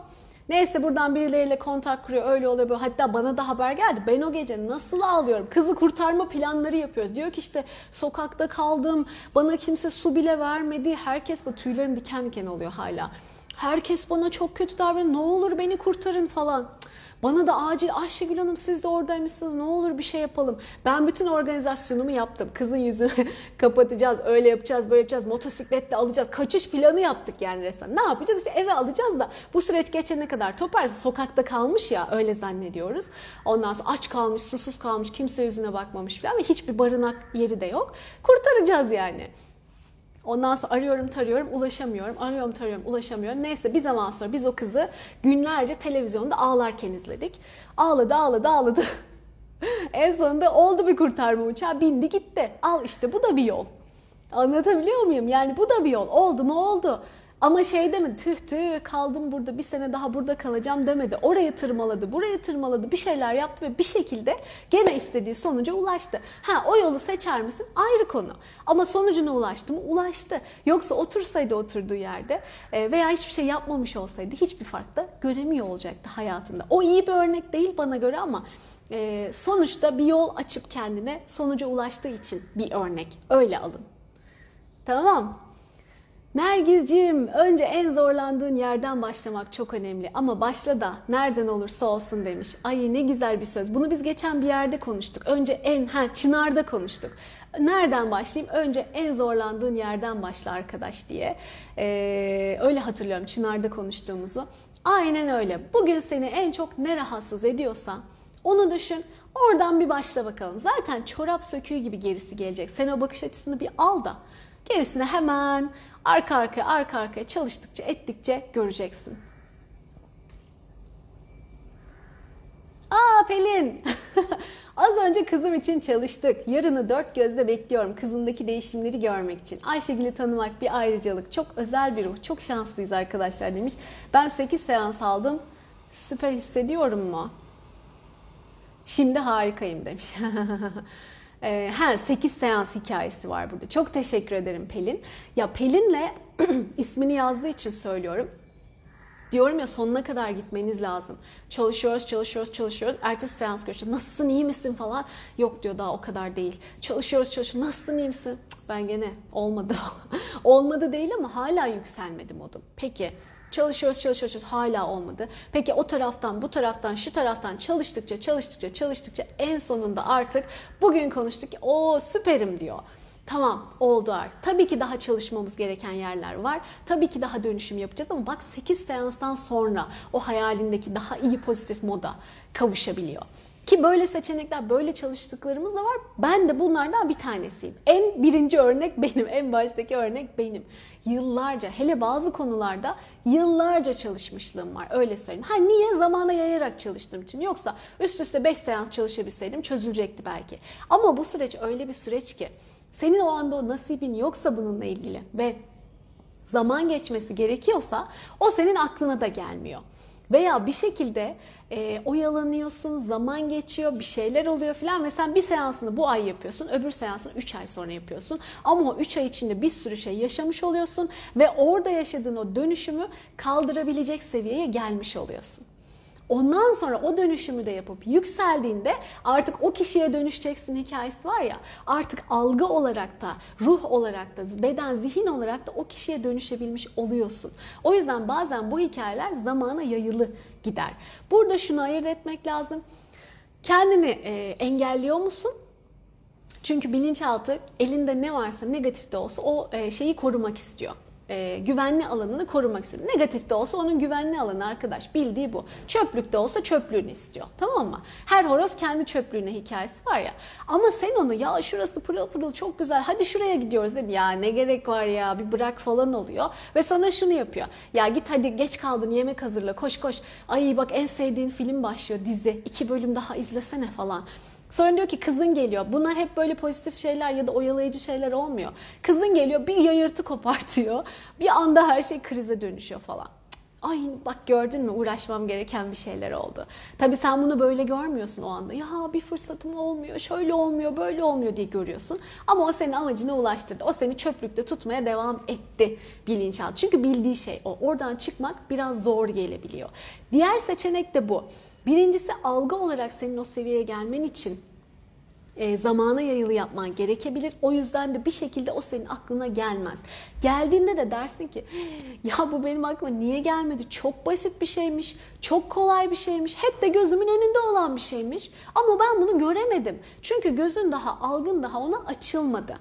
Neyse buradan birileriyle kontak kuruyor, öyle oluyor böyle. Hatta bana da haber geldi. Ben o gece nasıl ağlıyorum. Kızı kurtarma planları yapıyoruz. Diyor ki işte sokakta kaldım, bana kimse su bile vermedi. Herkes, bu tüylerim diken diken oluyor hala. Herkes bana çok kötü davranıyor. Ne olur beni kurtarın falan. Bana da acil, Ayşegül Hanım siz de oradaymışsınız, ne olur bir şey yapalım. Ben bütün organizasyonumu yaptım. Kızın yüzünü kapatacağız, öyle yapacağız, böyle yapacağız. Motosikletle alacağız. Kaçış planı yaptık yani resmen. Ne yapacağız? İşte eve alacağız da bu süreç geçene kadar toparız. Sokakta kalmış ya, öyle zannediyoruz. Ondan sonra aç kalmış, susuz kalmış, kimse yüzüne bakmamış falan ve hiçbir barınak yeri de yok. Kurtaracağız yani. Ondan sonra arıyorum, tarıyorum, ulaşamıyorum. Arıyorum, tarıyorum, ulaşamıyorum. Neyse bir zaman sonra biz o kızı günlerce televizyonda ağlarken izledik. Ağladı. En sonunda oldu, bir kurtarma uçağı bindi gitti. Al işte, bu da bir yol. Anlatabiliyor muyum? Yani bu da bir yol. Oldu mu oldu. Ama şey demedi, tüh tüh kaldım burada, bir sene daha burada kalacağım demedi. Oraya tırmaladı, buraya tırmaladı, bir şeyler yaptı ve bir şekilde gene istediği sonuca ulaştı. Ha, o yolu seçer misin? Ayrı konu. Ama sonucuna ulaştı mı? Ulaştı. Yoksa otursaydı oturduğu yerde veya hiçbir şey yapmamış olsaydı hiçbir fark da göremiyor olacaktı hayatında. O iyi bir örnek değil bana göre, ama sonuçta bir yol açıp kendine sonuca ulaştığı için bir örnek. Öyle alın. Tamam. Nergizciğim, önce en zorlandığın yerden başlamak çok önemli, ama başla da nereden olursa olsun demiş. Ay ne güzel bir söz. Bunu biz geçen bir yerde konuştuk. Çınar'da konuştuk. Nereden başlayayım? Önce en zorlandığın yerden başla arkadaş diye. Öyle hatırlıyorum Çınar'da konuştuğumuzu. Aynen öyle. Bugün seni en çok ne rahatsız ediyorsa onu düşün. Oradan bir başla bakalım. Zaten çorap söküğü gibi gerisi gelecek. Sen o bakış açısını bir al da gerisini hemen arka arkaya çalıştıkça, ettikçe göreceksin. Aa Pelin! Az önce kızım için çalıştık. Yarını 4 gözle bekliyorum kızımdaki değişimleri görmek için. Ayşegül'ü tanımak bir ayrıcalık. Çok özel bir ruh. Çok şanslıyız arkadaşlar demiş. Ben 8 seans aldım. Süper hissediyorum mu? Şimdi harikayım demiş. 8 seans hikayesi var burada. Çok teşekkür ederim Pelin. Ya Pelin'le ismini yazdığı için söylüyorum. Diyorum ya, sonuna kadar gitmeniz lazım. Çalışıyoruz. Ertesi seans görüşüyoruz. Nasılsın, iyi misin falan. Yok diyor, daha o kadar değil. Çalışıyoruz. Nasılsın, iyi misin? Cık, ben gene olmadı. Olmadı değil ama hala yükselmedi modum. Peki çalışıyoruz. Hala olmadı. Peki o taraftan, bu taraftan, şu taraftan çalıştıkça en sonunda artık bugün konuştuk ki o süperim diyor. Tamam, oldu artık. Tabii ki daha çalışmamız gereken yerler var. Tabii ki daha dönüşüm yapacağız ama bak 8 seanstan sonra o hayalindeki daha iyi pozitif moda kavuşabiliyor. Ki böyle seçenekler, böyle çalıştıklarımız da var. Ben de bunlardan bir tanesiyim. En baştaki örnek benim. Yıllarca, hele bazı konularda yıllarca çalışmışlığım var. Öyle söyleyeyim. Niye? Zamana yayarak çalıştığım için. Yoksa üst üste 5 seans çalışabilseydim çözülecekti belki. Ama bu süreç öyle bir süreç ki senin o anda o nasibin yoksa bununla ilgili ve zaman geçmesi gerekiyorsa o senin aklına da gelmiyor. Veya bir şekilde oyalanıyorsun, zaman geçiyor, bir şeyler oluyor filan ve sen bir seansını bu ay yapıyorsun, öbür seansını 3 ay sonra yapıyorsun. Ama o 3 ay içinde bir sürü şey yaşamış oluyorsun ve orada yaşadığın o dönüşümü kaldırabilecek seviyeye gelmiş oluyorsun. Ondan sonra o dönüşümü de yapıp yükseldiğinde artık o kişiye dönüşeceksin hikayesi var ya, artık algı olarak da, ruh olarak da, beden, zihin olarak da o kişiye dönüşebilmiş oluyorsun. O yüzden bazen bu hikayeler zamana yayılı gider. Burada şunu ayırt etmek lazım. Kendini engelliyor musun? Çünkü bilinçaltı elinde ne varsa, negatif de olsa o şeyi korumak istiyor. Güvenli alanını korumak istiyor. Negatif de olsa onun güvenli alanı arkadaş. Bildiği bu. Çöplük de olsa çöplüğünü istiyor. Tamam mı? Her horoz kendi çöplüğüne hikayesi var ya. Ama sen onu ya şurası pırıl pırıl çok güzel hadi şuraya gidiyoruz dedi. Ya ne gerek var ya bir bırak falan oluyor. Ve sana şunu yapıyor. Ya git hadi geç kaldın yemek hazırla koş. Ay bak en sevdiğin film başlıyor dizi. 2 bölüm daha izlesene falan. Sonra diyor ki kızın geliyor. Bunlar hep böyle pozitif şeyler ya da oyalayıcı şeyler olmuyor. Kızın geliyor bir yayırtı kopartıyor. Bir anda her şey krize dönüşüyor falan. Ay bak gördün mü uğraşmam gereken bir şeyler oldu. Tabii sen bunu böyle görmüyorsun o anda. Ya bir fırsatım olmuyor, şöyle olmuyor, böyle olmuyor diye görüyorsun. Ama o senin amacına ulaştırdı. O seni çöplükte tutmaya devam etti bilinçaltı. Çünkü bildiği şey o. Oradan çıkmak biraz zor gelebiliyor. Diğer seçenek de bu. Birincisi algı olarak senin o seviyeye gelmen için zamana yayılı yapman gerekebilir. O yüzden de bir şekilde o senin aklına gelmez. Geldiğinde de dersin ki ya bu benim aklıma niye gelmedi? Çok basit bir şeymiş, çok kolay bir şeymiş, hep de gözümün önünde olan bir şeymiş. Ama ben bunu göremedim. Çünkü gözün daha, algın daha ona açılmadı.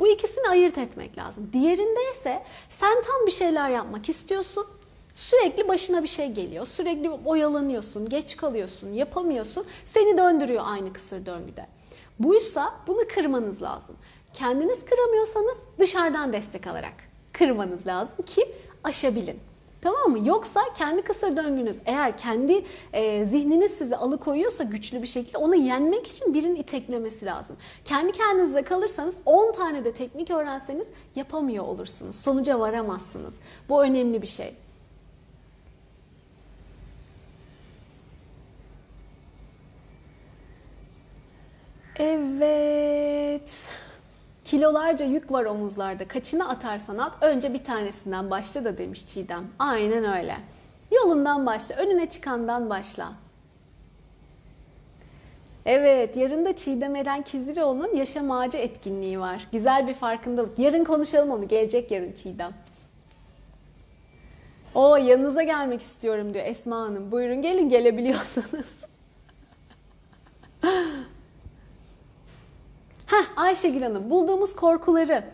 Bu ikisini ayırt etmek lazım. Diğerinde ise sen tam bir şeyler yapmak istiyorsun. Sürekli başına bir şey geliyor. Sürekli oyalanıyorsun, geç kalıyorsun, yapamıyorsun. Seni döndürüyor aynı kısır döngüde. Buysa bunu kırmanız lazım. Kendiniz kıramıyorsanız dışarıdan destek alarak kırmanız lazım ki aşabilin. Tamam mı? Yoksa kendi kısır döngünüz eğer kendi zihniniz sizi alıkoyuyorsa güçlü bir şekilde onu yenmek için birinin iteklemesi lazım. Kendi kendinize kalırsanız 10 tane de teknik öğrenseniz yapamıyor olursunuz. Sonuca varamazsınız. Bu önemli bir şey. Evet, kilolarca yük var omuzlarda. Kaçını atarsan at, önce bir tanesinden başla da demiş Çiğdem. Aynen öyle. Yolundan başla, önüne çıkandan başla. Evet, yarın da Çiğdem Eren Kiziroğlu'nun Yaşam Ağacı etkinliği var. Güzel bir farkındalık. Yarın konuşalım onu, gelecek yarın Çiğdem. Yanınıza gelmek istiyorum diyor Esma Hanım. Buyurun gelin, gelebiliyorsanız. Ayşegül Hanım, bulduğumuz korkuları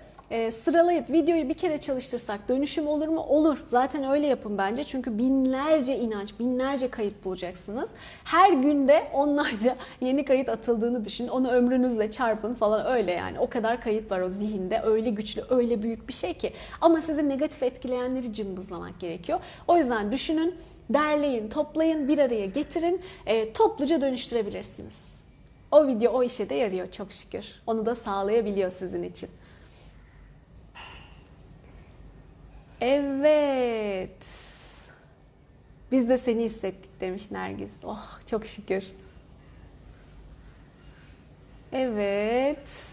sıralayıp videoyu bir kere çalıştırsak dönüşüm olur mu? Olur. Zaten öyle yapın bence. Çünkü binlerce inanç, binlerce kayıt bulacaksınız. Her günde onlarca yeni kayıt atıldığını düşünün. Onu ömrünüzle çarpın falan öyle yani. O kadar kayıt var o zihinde. Öyle güçlü, öyle büyük bir şey ki. Ama sizi negatif etkileyenleri cımbızlamak gerekiyor. O yüzden düşünün, derleyin, toplayın, bir araya getirin. Topluca dönüştürebilirsiniz. O video o işe de yarıyor çok şükür. Onu da sağlayabiliyor sizin için. Evet. Biz de seni hissettik demiş Nergis. Oh çok şükür. Evet.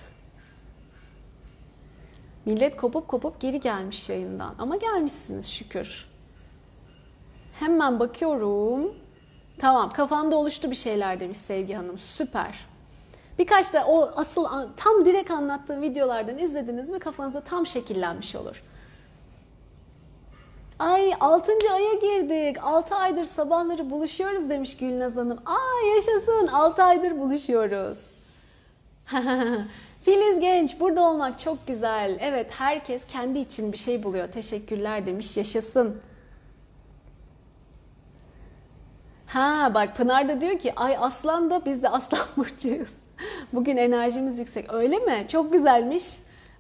Millet kopup kopup geri gelmiş yayından. Ama gelmişsiniz şükür. Hemen bakıyorum. Tamam, kafamda oluştu bir şeyler demiş Sevgi Hanım. Süper. Birkaç da o asıl tam direkt anlattığım videolardan izlediniz mi kafanızda tam şekillenmiş olur. Ay 6. aya girdik. 6 aydır sabahları buluşuyoruz demiş Gülnaz Hanım. Aa yaşasın, 6 aydır buluşuyoruz. Filiz Genç, burada olmak çok güzel. Evet, herkes kendi için bir şey buluyor. Teşekkürler demiş, yaşasın. Ha bak Pınar da diyor ki ay aslan da biz de aslan burcuyuz. Bugün enerjimiz yüksek. Öyle mi? Çok güzelmiş.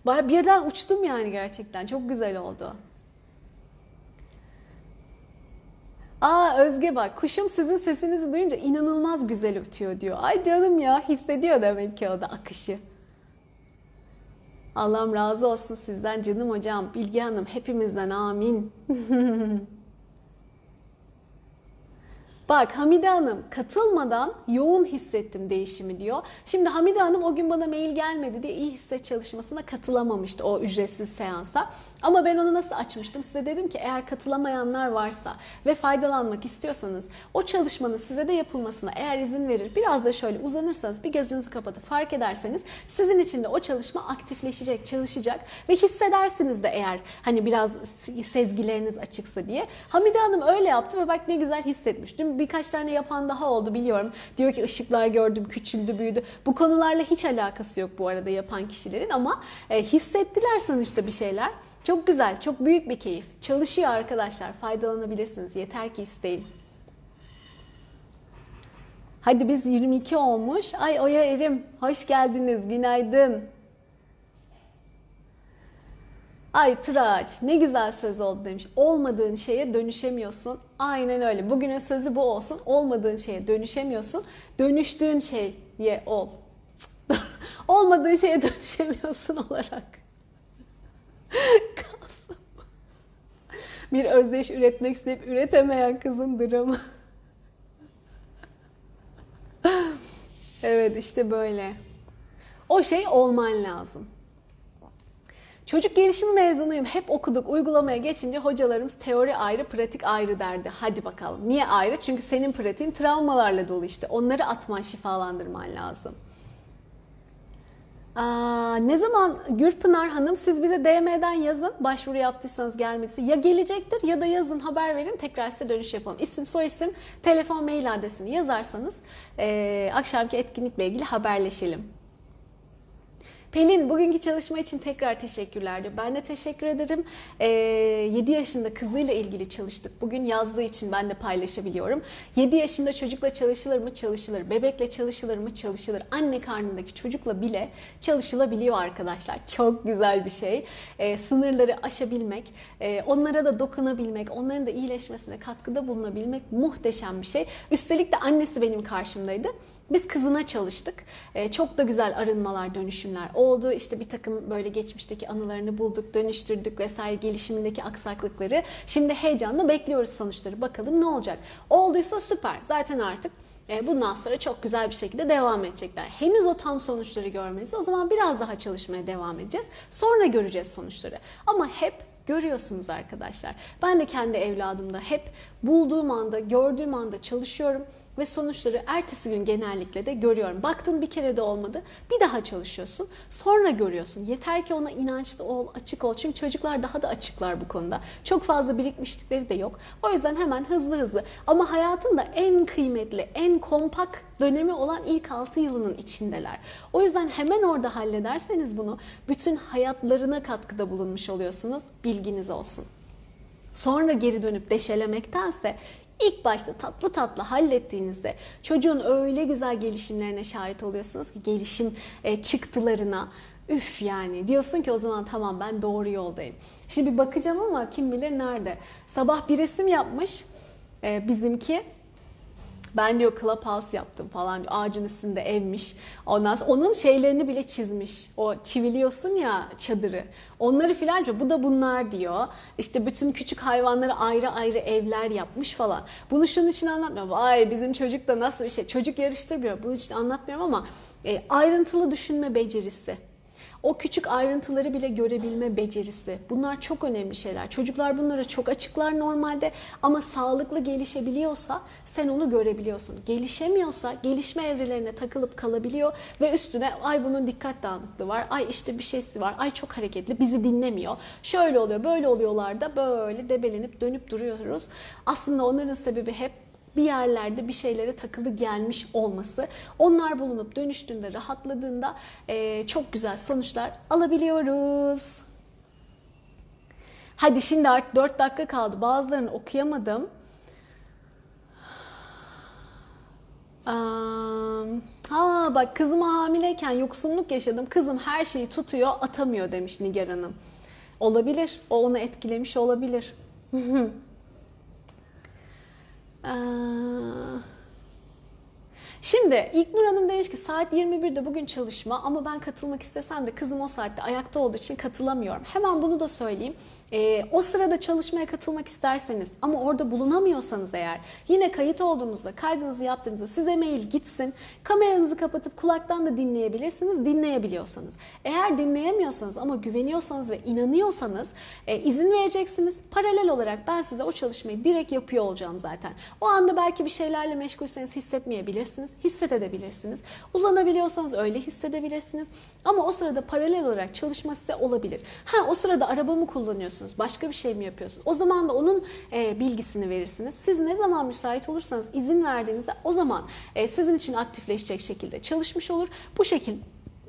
Bayağı birden uçtum yani gerçekten. Çok güzel oldu. Aa Özge bak, kuşum sizin sesinizi duyunca inanılmaz güzel ötüyor diyor. Ay canım ya, hissediyor demek ki o da akışı. Allah'ım razı olsun sizden canım hocam. Bilge Hanım hepimizden amin. Bak Hamide Hanım, katılmadan yoğun hissettim değişimi diyor. Şimdi Hamide Hanım o gün bana mail gelmedi diye iyi hisset çalışmasına katılamamıştı, o ücretsiz seansa. Ama ben onu nasıl açmıştım? Size dedim ki eğer katılamayanlar varsa ve faydalanmak istiyorsanız o çalışmanın size de yapılmasına eğer izin verir, biraz da şöyle uzanırsanız, bir gözünüzü kapatıp fark ederseniz sizin için de o çalışma aktifleşecek, çalışacak ve hissedersiniz de eğer hani biraz sezgileriniz açıksa diye. Hamide Hanım öyle yaptı ve bak ne güzel hissetmiştim. Birkaç tane yapan daha oldu biliyorum. Diyor ki ışıklar gördüm, küçüldü, büyüdü. Bu konularla hiç alakası yok bu arada yapan kişilerin ama hissettiler sonuçta bir şeyler. Çok güzel, çok büyük bir keyif. Çalışıyor arkadaşlar, faydalanabilirsiniz. Yeter ki isteyin. Hadi biz 22 olmuş. Ay Oya Erim, hoş geldiniz, günaydın. Ay Tıraç, ne güzel söz oldu demiş. Olmadığın şeye dönüşemiyorsun. Aynen öyle. Bugünün sözü bu olsun. Olmadığın şeye dönüşemiyorsun. Dönüştüğün şeye ol. Olmadığın şeye dönüşemiyorsun olarak. Bir özdeş üretmek isteyip üretemeyen kızın dramı. Evet işte böyle. O şey olman lazım. Çocuk gelişimi mezunuyum. Hep okuduk. Uygulamaya geçince hocalarımız teori ayrı, pratik ayrı derdi. Hadi bakalım. Niye ayrı? Çünkü senin pratiğin travmalarla dolu işte. Onları atman, şifalandırman lazım. Aa, ne zaman Gürpınar Hanım, siz bize DM'den yazın. Başvuru yaptıysanız gelmediyse ya gelecektir ya da yazın, haber verin. Tekrar size dönüş yapalım. İsim, soyisim, telefon, mail adresini yazarsanız akşamki etkinlikle ilgili haberleşelim. Pelin, bugünkü çalışma için tekrar teşekkürler diyor. Ben de teşekkür ederim. 7 yaşında kızıyla ilgili çalıştık. Bugün yazdığı için ben de paylaşabiliyorum. 7 yaşında çocukla çalışılır mı? Çalışılır. Bebekle çalışılır mı? Çalışılır. Anne karnındaki çocukla bile çalışılabiliyor arkadaşlar. Çok güzel bir şey. Sınırları aşabilmek, onlara da dokunabilmek, onların da iyileşmesine katkıda bulunabilmek muhteşem bir şey. Üstelik de annesi benim karşımdaydı. Biz kızına çalıştık. Çok da güzel arınmalar, dönüşümler oldu. İşte bir takım böyle geçmişteki anılarını bulduk, dönüştürdük vesaire, gelişimindeki aksaklıkları. Şimdi heyecanla bekliyoruz sonuçları. Bakalım ne olacak? Olduysa süper. Zaten artık bundan sonra çok güzel bir şekilde devam edecekler. Henüz o tam sonuçları görmeniz, o zaman biraz daha çalışmaya devam edeceğiz. Sonra göreceğiz sonuçları. Ama hep görüyorsunuz arkadaşlar. Ben de kendi evladımda hep bulduğum anda, gördüğüm anda çalışıyorum. Ve sonuçları ertesi gün genellikle de görüyorum. Baktın bir kere de olmadı, bir daha çalışıyorsun. Sonra görüyorsun. Yeter ki ona inançlı ol, açık ol. Çünkü çocuklar daha da açıklar bu konuda. Çok fazla birikmişlikleri de yok. O yüzden hemen hızlı hızlı. Ama hayatın da en kıymetli, en kompakt dönemi olan ilk 6 yılının içindeler. O yüzden hemen orada hallederseniz bunu, bütün hayatlarına katkıda bulunmuş oluyorsunuz. Bilginiz olsun. Sonra geri dönüp deşelemektense... İlk başta tatlı tatlı hallettiğinizde çocuğun öyle güzel gelişimlerine şahit oluyorsunuz ki, gelişim çıktılarına, üf yani diyorsun ki o zaman tamam, ben doğru yoldayım. Şimdi bir bakacağım ama kim bilir nerede. Sabah bir resim yapmış bizimki. Ben diyor clubhouse yaptım falan diyor. Ağacın üstünde evmiş. Ondan sonra onun şeylerini bile çizmiş. O çiviliyorsun ya çadırı. Onları filan diyor. Bu da bunlar diyor. İşte bütün küçük hayvanları ayrı ayrı evler yapmış falan. Bunu şunun için anlatmıyorum. Vay bizim çocuk da nasıl bir şey. Çocuk yarıştırmıyor. Bunun için anlatmıyorum ama ayrıntılı düşünme becerisi, o küçük ayrıntıları bile görebilme becerisi. Bunlar çok önemli şeyler. Çocuklar bunlara çok açıklar normalde ama sağlıklı gelişebiliyorsa sen onu görebiliyorsun. Gelişemiyorsa gelişme evrelerine takılıp kalabiliyor ve üstüne ay bunun dikkat dağınıklığı var, ay işte bir şeysi var, ay çok hareketli, bizi dinlemiyor. Şöyle oluyor, böyle oluyorlar da böyle debelenip dönüp duruyoruz. Aslında onların sebebi hep bir yerlerde bir şeylere takılı gelmiş olması. Onlar bulunup dönüştüğünde, rahatladığında çok güzel sonuçlar alabiliyoruz. Hadi şimdi artık 4 dakika kaldı. Bazılarını okuyamadım. Bak kızıma hamileyken yoksunluk yaşadım. Kızım her şeyi tutuyor, atamıyor demiş Nigar Hanım. Olabilir. O onu etkilemiş olabilir. Şimdi İlknur Hanım demiş ki saat 21'de bugün çalışma ama ben katılmak istesem de kızım o saatte ayakta olduğu için katılamıyorum. Hemen bunu da söyleyeyim. O sırada çalışmaya katılmak isterseniz ama orada bulunamıyorsanız eğer yine kayıt olduğunuzda kaydınızı yaptığınızda size mail gitsin. Kameranızı kapatıp kulaktan da dinleyebilirsiniz dinleyebiliyorsanız. Eğer dinleyemiyorsanız ama güveniyorsanız ve inanıyorsanız izin vereceksiniz. Paralel olarak ben size o çalışmayı direkt yapıyor olacağım zaten. O anda belki bir şeylerle meşgulseniz hissetmeyebilirsiniz. Hissedebilirsiniz. Uzanabiliyorsanız öyle hissedebilirsiniz. Ama o sırada paralel olarak çalışma size olabilir. O sırada arabamı kullanıyorsunuz. Başka bir şey mi yapıyorsunuz? O zaman da onun bilgisini verirsiniz. Siz ne zaman müsait olursanız izin verdiğinizde o zaman sizin için aktifleşecek şekilde çalışmış olur.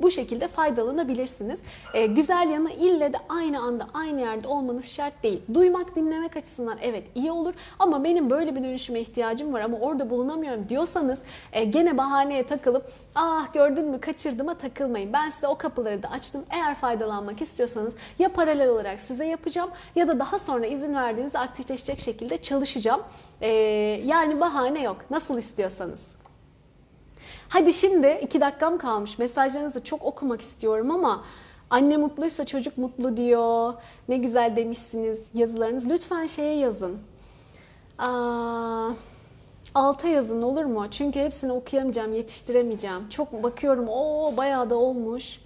Bu şekilde faydalanabilirsiniz. Güzel yanı ille de aynı anda aynı yerde olmanız şart değil. Duymak, dinlemek açısından evet iyi olur ama benim böyle bir dönüşüme ihtiyacım var ama orada bulunamıyorum diyorsanız gene bahaneye takılıp gördün mü kaçırdım'a takılmayın. Ben size o kapıları da açtım. Eğer faydalanmak istiyorsanız ya paralel olarak size yapacağım ya da daha sonra izin verdiğinizde aktifleşecek şekilde çalışacağım. Yani bahane yok. Nasıl istiyorsanız. Hadi şimdi 2 dakikam kalmış. Mesajlarınızı çok okumak istiyorum ama anne mutluysa çocuk mutlu diyor. Ne güzel demişsiniz yazılarınız. Lütfen şeye yazın. Alta yazın olur mu? Çünkü hepsini okuyamayacağım, yetiştiremeyeceğim. Çok bakıyorum. Bayağı da olmuş.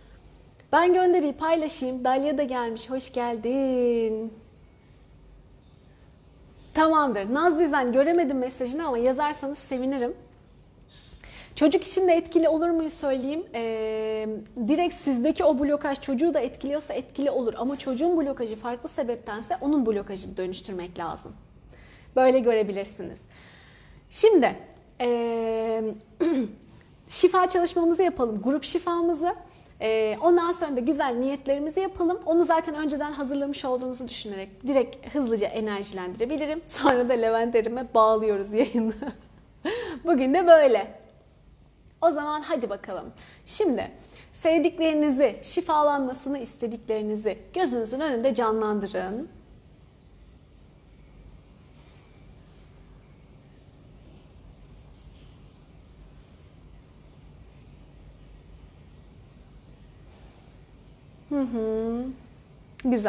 Ben gönderiyi paylaşayım. Dalia da gelmiş. Hoş geldin. Tamamdır. Nazlı'dan göremedim mesajını ama yazarsanız sevinirim. Çocuk için de etkili olur muyu söyleyeyim. Direkt sizdeki o blokaj çocuğu da etkiliyorsa etkili olur. Ama çocuğun blokajı farklı sebeptense onun blokajını dönüştürmek lazım. Böyle görebilirsiniz. Şimdi şifa çalışmamızı yapalım. Grup şifamızı. Ondan sonra da güzel niyetlerimizi yapalım. Onu zaten önceden hazırlamış olduğunuzu düşünerek direkt hızlıca enerjilendirebilirim. Sonra da Levent Erim'e bağlıyoruz yayını. Bugün de böyle. O zaman hadi bakalım. Şimdi sevdiklerinizi, şifalanmasını istediklerinizi gözünüzün önünde canlandırın. Güzel.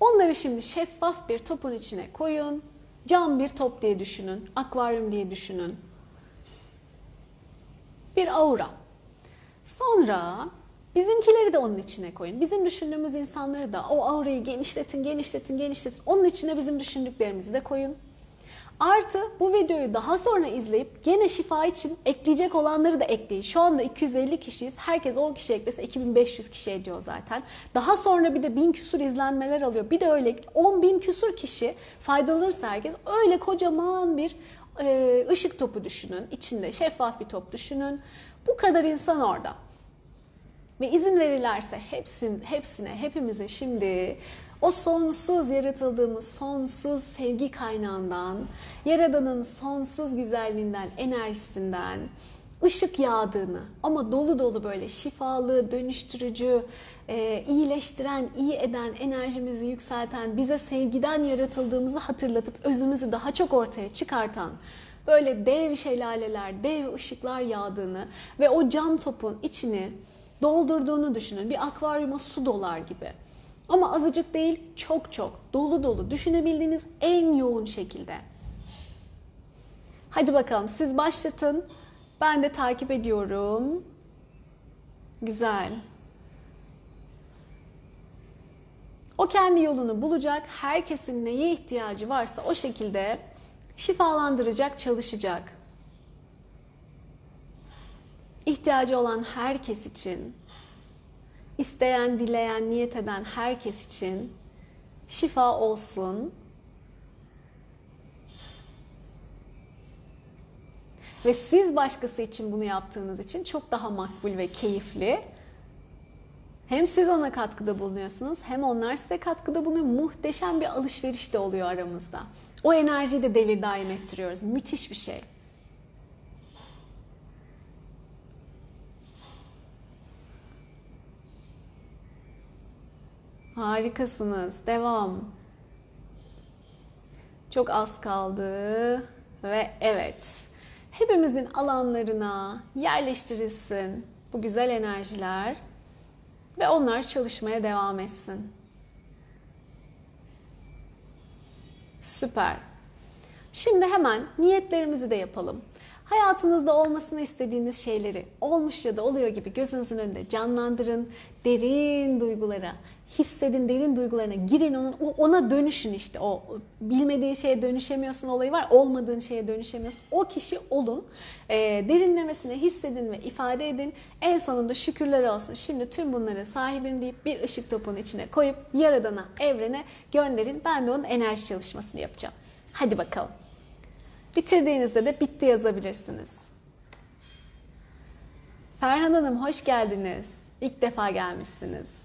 Onları şimdi şeffaf bir topun içine koyun. Cam bir top diye düşünün, akvaryum diye düşünün. Bir aura. Sonra bizimkileri de onun içine koyun. Bizim düşündüğümüz insanları da o aurayı genişletin, genişletin, genişletin. Onun içine bizim düşündüklerimizi de koyun. Artı bu videoyu daha sonra izleyip gene şifa için ekleyecek olanları da ekleyin. Şu anda 250 kişiyiz. Herkes 10 kişi eklese 2500 kişi ediyor zaten. Daha sonra bir de 1000 küsur izlenmeler alıyor. Bir de öyle 10.000 küsur kişi faydalanırsa herkes öyle kocaman bir ışık topu düşünün. İçinde şeffaf bir top düşünün. Bu kadar insan orada. Ve izin verirlerse hepimize şimdi o sonsuz yaratıldığımız sonsuz sevgi kaynağından, Yaradan'ın sonsuz güzelliğinden, enerjisinden ışık yağdığını ama dolu dolu böyle şifalı, dönüştürücü, iyileştiren, iyi eden, enerjimizi yükselten, bize sevgiden yaratıldığımızı hatırlatıp özümüzü daha çok ortaya çıkartan böyle dev şelaleler, dev ışıklar yağdığını ve o cam topun içini doldurduğunu düşünün. Bir akvaryuma su dolar gibi. Ama azıcık değil, çok çok dolu dolu düşünebildiğiniz en yoğun şekilde. Hadi bakalım siz başlatın. Ben de takip ediyorum. Güzel. O kendi yolunu bulacak, herkesin neye ihtiyacı varsa o şekilde şifalandıracak, çalışacak. İhtiyacı olan herkes için, isteyen, dileyen, niyet eden herkes için şifa olsun. Ve siz başkası için bunu yaptığınız için çok daha makbul ve keyifli. Hem siz ona katkıda bulunuyorsunuz, hem onlar size katkıda bulunuyor. Muhteşem bir alışveriş de oluyor aramızda. O enerjiyi de devir daim ettiriyoruz. Müthiş bir şey. Harikasınız. Devam. Çok az kaldı. Ve evet. Hepimizin alanlarına yerleştirilsin bu güzel enerjiler. Ve onlar çalışmaya devam etsin. Süper. Şimdi hemen niyetlerimizi de yapalım. Hayatınızda olmasını istediğiniz şeyleri olmuş ya da oluyor gibi gözünüzün önünde canlandırın. Derin duygulara hissedin, derin duygularına girin, ona dönüşün işte. O bilmediğin şeye dönüşemiyorsun olayı var, olmadığın şeye dönüşemiyorsun. O kişi olun, derinlemesine hissedin ve ifade edin. En sonunda şükürler olsun, şimdi tüm bunlara sahibim deyip bir ışık topunun içine koyup Yaradan'a, evrene gönderin. Ben de onun enerji çalışmasını yapacağım. Hadi bakalım. Bitirdiğinizde de bitti yazabilirsiniz. Ferhan Hanım hoş geldiniz. İlk defa gelmişsiniz.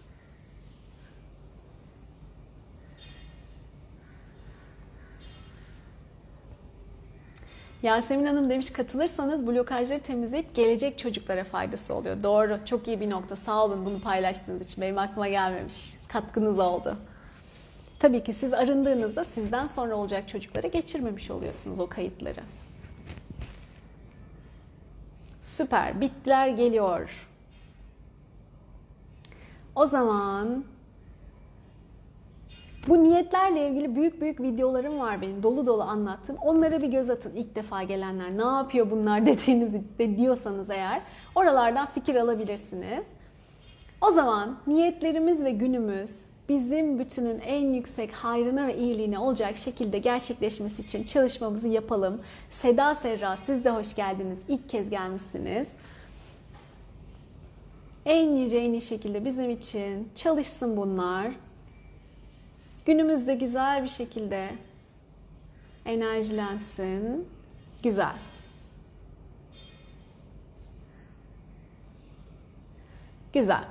Yasemin Hanım demiş katılırsanız blokajları temizleyip gelecek çocuklara faydası oluyor. Doğru, çok iyi bir nokta. Sağ olun bunu paylaştığınız için. Benim aklıma gelmemiş. Katkınız oldu. Tabii ki siz arındığınızda sizden sonra olacak çocuklara geçirmemiş oluyorsunuz o kayıtları. Süper. Bitler geliyor. O zaman bu niyetlerle ilgili büyük büyük videolarım var benim. Dolu dolu anlattım. Onlara bir göz atın. İlk defa gelenler ne yapıyor bunlar diyorsanız eğer oralardan fikir alabilirsiniz. O zaman niyetlerimiz ve günümüz bizim bütünün en yüksek hayrına ve iyiliğine olacak şekilde gerçekleşmesi için çalışmamızı yapalım. Seda Serra siz de hoş geldiniz. İlk kez gelmişsiniz. En yüce en iyi şekilde bizim için çalışsın bunlar. Günümüzde güzel bir şekilde enerjilensin. Güzel. Güzel.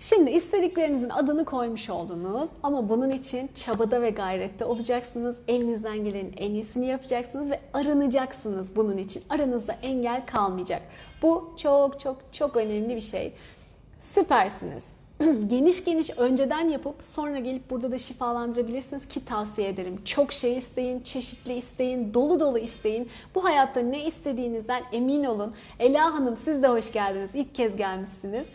Şimdi istediklerinizin adını koymuş oldunuz ama bunun için çabada ve gayrette olacaksınız. Elinizden gelenin en iyisini yapacaksınız ve arınacaksınız bunun için. Aranızda engel kalmayacak. Bu çok çok çok önemli bir şey. Süpersiniz. Geniş geniş önceden yapıp sonra gelip burada da şifalandırabilirsiniz ki tavsiye ederim. Çok şey isteyin, çeşitli isteyin, dolu dolu isteyin. Bu hayatta ne istediğinizden emin olun. Ela Hanım siz de hoş geldiniz. İlk kez gelmişsiniz.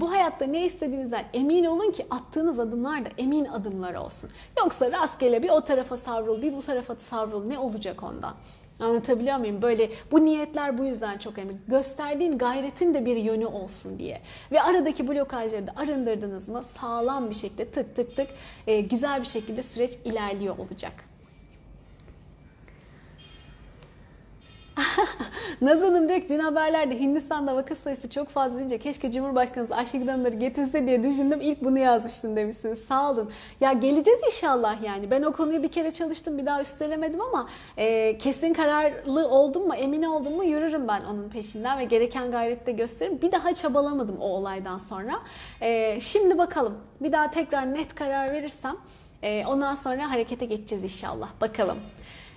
Bu hayatta ne istediğinizden emin olun ki attığınız adımlar da emin adımlar olsun. Yoksa rastgele bir o tarafa savrul, bir bu tarafa savrul. Ne olacak ondan? Anlatabiliyor muyum? Böyle bu niyetler bu yüzden çok önemli. Gösterdiğin gayretin de bir yönü olsun diye. Ve aradaki blokajları da arındırdınız mı sağlam bir şekilde tık tık tık güzel bir şekilde süreç ilerliyor olacak. Naz Hanım diyor ki dün haberlerde Hindistan'da vaka sayısı çok fazla deyince keşke Cumhurbaşkanımız Ayşe Hanımları getirse diye düşündüm. İlk bunu yazmıştım demişsiniz. Sağ olun. Ya geleceğiz inşallah yani. Ben o konuyu bir kere çalıştım bir daha üstelemedim ama kesin kararlı oldum mu emin oldum mu yürürüm ben onun peşinden ve gereken gayreti de gösteririm. Bir daha çabalamadım o olaydan sonra. Şimdi bakalım bir daha tekrar net karar verirsem ondan sonra harekete geçeceğiz inşallah. Bakalım.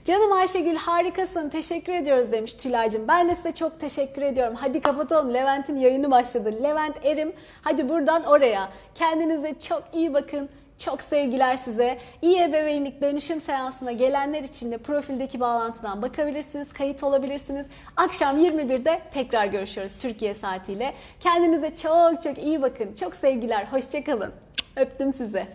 Canım Ayşegül harikasın. Teşekkür ediyoruz demiş Tülay'cığım. Ben de size çok teşekkür ediyorum. Hadi kapatalım. Levent'in yayını başladı. Levent Erim. Hadi buradan oraya. Kendinize çok iyi bakın. Çok sevgiler size. İyi ebeveynlik dönüşüm seansına gelenler için de profildeki bağlantıdan bakabilirsiniz. Kayıt olabilirsiniz. Akşam 21'de tekrar görüşüyoruz Türkiye saatiyle. Kendinize çok çok iyi bakın. Çok sevgiler. Hoşça kalın. Öptüm sizi.